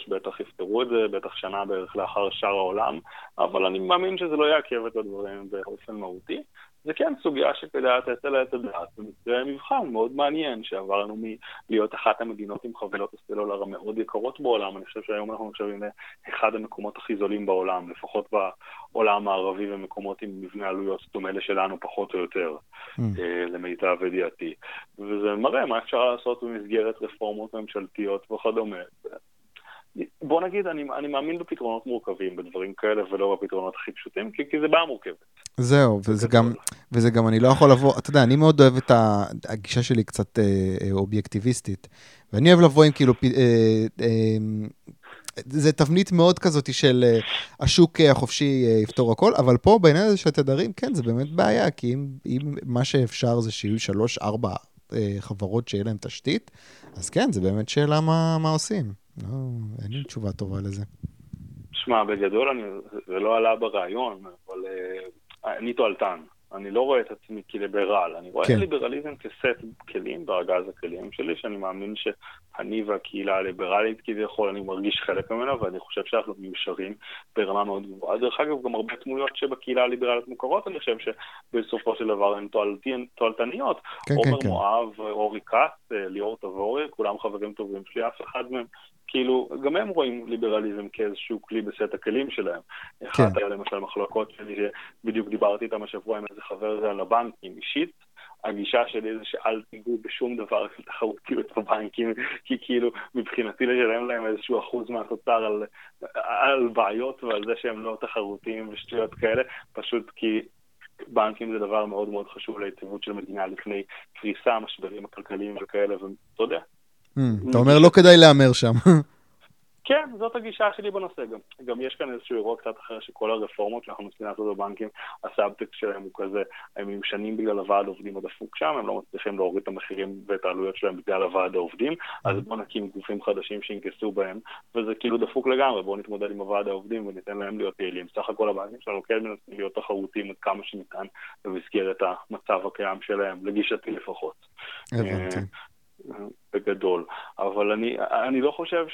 בטח יפתרו את זה, בטח שנה בערך לאחר שאר העולם, אבל אני מאמין שזה לא יעכב את הדברים באופן מהותי. זה כן סוגיה שכדאי לתת עליה את הדעת, ומצטער מבחן מאוד מעניין שעברנו מלהיות אחת המדינות עם חבילות הסלולר המאוד יקרות בעולם, אני חושב שהיום אנחנו נחשבים לאחד המקומות הכי זולים בעולם, לפחות בעולם הערבי ומקומות עם מבנה עלויות דומה לשלנו פחות או יותר, למיטב ידיעתי. וזה מראה מה אפשר לעשות במסגרת רפורמות ממשלתיות וכדומה. בוא נגיד, אני מאמין בפתרונות מורכבים, בדברים כאלה, ולא בפתרונות הכי פשוטים, כי זה בא מורכבת. זהו, וזה גם אני לא יכול לבוא, אתה יודע, אני מאוד אוהב את הגישה שלי קצת אובייקטיביסטית, ואני אוהב לבוא עם כאילו, זה תבנית מאוד כזאת של השוק החופשי יפתור הכל, אבל פה בעניין הזה של התדרים, כן, זה באמת בעיה, כי אם מה שאפשר זה שיהיו 3-4 חברות שיהיה להם תשתית, אז כן, זה באמת שאלה מה עושים. לא, אין לי תשובה טובה לזה. שמע, בגדול, זה לא עלה ברעיון, אבל אני תועלתן. אני לא רואה את עצמי כליברל. אני רואה את ליברליזם כסט כלים, בארגז הכלים שלי, שאני מאמין שאני והקהילה הליברלית כביכול, אני מרגיש חלק ממנה, ואני חושב שאנחנו מיושרים ברמה מאוד גבוהה. דרך אגב, גם הרבה תמויות שבקהילה הליברלית מוכרות, אני חושב שבסופו של דבר הן תועלתניות. עומר מואב, אורי כץ, ליאור תבורי, כולם חברים טובים שלי, אף אחד מהם. כאילו, גם הם רואים ליברליזם כאיזשהו כלי בסט הכלים שלהם. אחת היה למשל מחלוקות שלי, שבדיוק דיברתי איתם השבוע עם איזה חבר זה על הבנקים אישית. הגישה שלי זה שאל תיגעו בשום דבר של תחרותיות בבנקים, כי כאילו מבחינתי לשלם להם איזשהו אחוז מהתוצר על בעיות ועל זה שהם לא תחרותיים ושטויות כאלה, פשוט כי בנקים זה דבר מאוד מאוד חשוב ליציבות של מדינה לפני קריסה, משברים הכלכליים וכאלה, ואתה יודע. אתה אומר לא כדאי לאמר שם. כן, זאת הגישה שלי בנושא. גם יש כאן איזשהו אירוע קצת אחר שכל הרפורמות שאנחנו מנסים לעשות בבנקים, הסאבטקסט שלהם הוא כזה, הם נמשנים בגלל הוועד העובדים הדפוק שם, הם לא מצליחים להוריד את המחירים ואת העלויות שלהם בגלל הוועד העובדים, אז בוא נקים גופים חדשים שינקסו בהם, וזה כאילו דפוק לגמרי, בוא נתמודד עם הוועד העובדים וניתן להם להיות פעילים. סך הכל הבנקים שלנו כן מנסים להיות תחרותיים עד כמה שניתן במסגרת המצב הקיים שלהם, לגישתי לפחות. בגדול, אבל אני לא חושב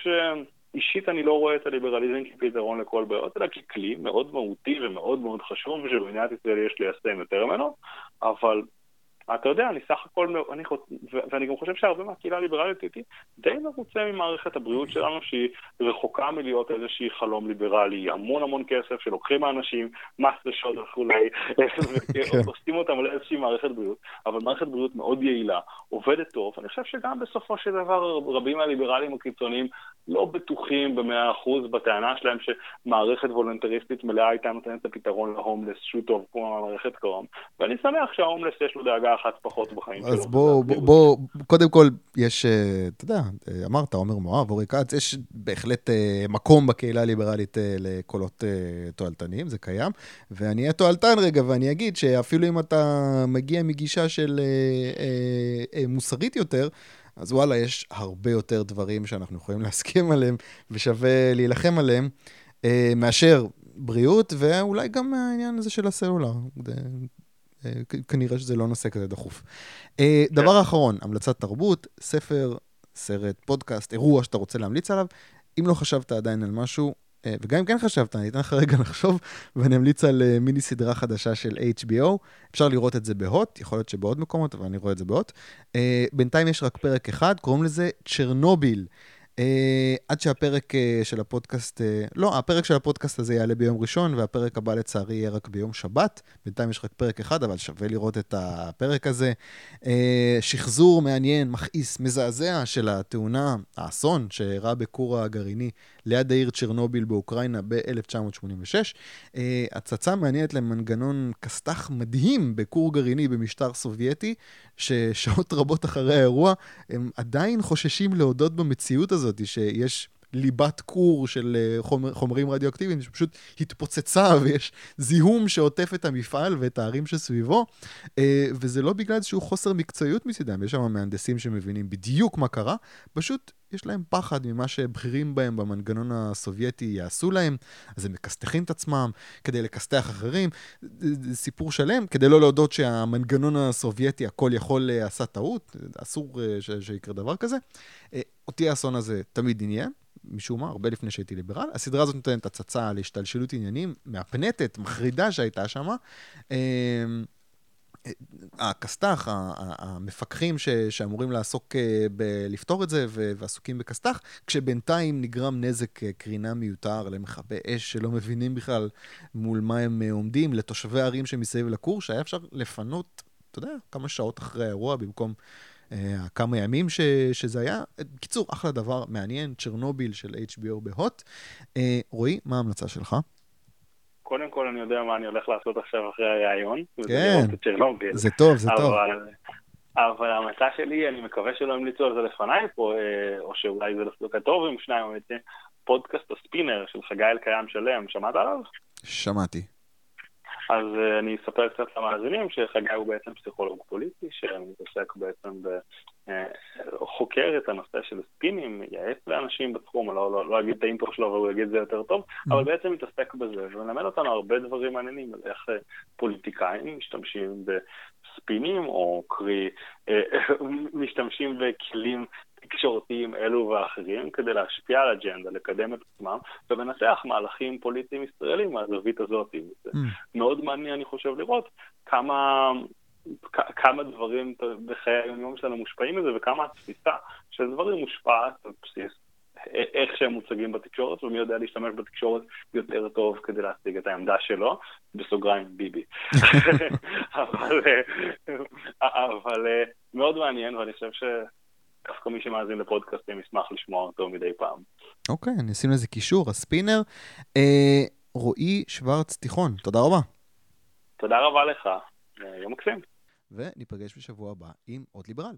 אישית אני לא רואה את הליברליזם כפתרון לכל בעיות, אלא ככלי מאוד מהותי ומאוד מאוד חשוב, ושבמדינת ישראל יש ליישם יותר ממנו, אבל אתה יודע, אני סך הכל, ואני גם חושב שהרבה מהקהילה הליברלית איתי די מרוצה ממערכת הבריאות שלנו, שהיא רחוקה מלהיות איזושהי חלום ליברלי, המון המון כסף שלוקחים האנשים, מס לשוד וכולי, ועושים אותם על איזושהי מערכת בריאות, אבל מערכת בריאות מאוד יעילה, עובדת טוב, אני חושב שגם בסופו של דבר רבים מהליברלים הקיצוניים לא בטוחים ב100% בטענה שלהם שמערכת וולונטריסטית מלאה הייתה נותנת את הפתרון להומלס, שהוא טוב כמו המערכת קרום, ואני שמח שההומלס יש לו דאגה אחת פחות בחיים שלו. אז בוא, קודם כל, יש, אתה יודע, אמרת, עומר מואב, אורי כץ, יש בהחלט מקום בקהילה הליברלית לקולות תועלתניים, זה קיים, ואני אהיה תועלתן רגע, ואני אגיד שאפילו אם אתה מגיע מגישה של מוסרית יותר, אז וואלה, יש הרבה יותר דברים שאנחנו יכולים להסכים עליהם, ושווה להילחם עליהם, מאשר בריאות, ואולי גם העניין הזה של הסלולר. כנראה שזה לא נושא כזה דחוף. דבר האחרון, המלצת תרבות, ספר, סרט, פודקאסט, אירוע שאתה רוצה להמליץ עליו, אם לא חשבת עדיין על משהו, וגם אם כן חשבת, אני אתן לך רגע לחשוב, ואני אמליץ על מיני סדרה חדשה של HBO, אפשר לראות את זה בהוט, יכול להיות שבעוד מקומות, אבל אני רואה את זה בהוט. בינתיים יש רק פרק אחד, קוראים לזה צ'רנוביל. עד שהפרק של הפודקאסט, לא, הפרק של הפודקאסט הזה יעלה ביום ראשון, והפרק הבא לצערי יהיה רק ביום שבת, בינתיים יש רק פרק אחד, אבל שווה לראות את הפרק הזה. שחזור מעניין, מכעיס, מזעזע של התאונה, האסון שאירע בכור הגרעיני ליד העיר צ'רנוביל באוקראינה ב-1986. הצצה מעניינת למנגנון כסת"ח מדהים בכור גרעיני במשטר סובייטי, ששעות רבות אחרי האירוע הם עדיין חוששים להודות במציאות הזאת, שיש ליבת קור של חומרים רדיואקטיביים, שפשוט התפוצצה, ויש זיהום שעוטף את המפעל ואת הערים שסביבו, וזה לא בגלל שהוא חוסר מקצועיות מצידם, יש שם מהנדסים שמבינים בדיוק מה קרה, פשוט יש להם פחד ממה שבחירים בהם במנגנון הסובייטי יעשו להם, אז הם מקסטחים את עצמם כדי לקסטח אחרים, סיפור שלם, כדי לא להודות שהמנגנון הסובייטי הכל יכול עשה טעות, אסור שיקרה דבר כזה. אותי האסון הזה תמיד עניין, משום מה, הרבה לפני שהייתי ליברל. הסדרה הזאת נותנת הצצה להשתלשלות עניינים, מהפנטת, מחרידה שהייתה שם. הכסת"ח, המפקחים שאמורים לעסוק בלפתור את זה, ועסוקים בכסת"ח, כשבינתיים נגרם נזק קרינה מיותר למחבי אש שלא מבינים בכלל מול מה הם עומדים, לתושבי הערים שמסביב לכור, שהיה אפשר לפנות, אתה יודע, כמה שעות אחרי האירוע, במקום כמה ימים שזה היה. קיצור, אחלה דבר מעניין, צ'רנוביל של HBO בהוט. רועי, מה ההמלצה שלך? קודם כל אני יודע מה אני הולך לעשות עכשיו אחרי הרעיון, זה טוב, זה טוב. אבל ההמלצה שלי, אני מקווה שלא המליצו על זה לפניי פה, או שאולי זה לפתוק הטוב עם שניים, פודקאסט הספינר של חגי אלקיים שלם, שמעת עליו? שמעתי. אז אני אספר קצת למאזינים שחגי הוא בעצם פסיכולוג פוליטי, שמתעסק בעצם חוקר את הנושא של ספינים, יעץ לאנשים בתחום, לא אגיד את האינטרו שלו, אבל הוא יגיד זה יותר טוב, אבל בעצם מתעסק בזה, ולמד אותנו הרבה דברים מעניינים, על איך פוליטיקאים משתמשים בספינים, או קרי, משתמשים בכלים תקשורתיים אלו ואחרים, כדי להשפיע על אג'נדה, לקדם את עצמם, ומנסח מהלכים פוליטיים ישראלים מהזווית הזאת. מאוד מעניין, אני חושב, לראות כמה דברים בחיי היום שלנו מושפעים מזה, וכמה התפיסה של דברים מושפעת על בסיס איך שהם מוצגים בתקשורת, ומי יודע להשתמש בתקשורת יותר טוב כדי להשיג את העמדה שלו, בסוגריים ביבי. אבל מאוד מעניין, ואני חושב דווקא מי שמאזין לפודקאסטים ישמח לשמוע אותו מדי פעם. אוקיי, אני אשים לזה קישור, הספינר. רועי שוורץ תיכון, תודה רבה. תודה רבה לך, יום מקסים. וניפגש בשבוע הבא עם עוד ליברל.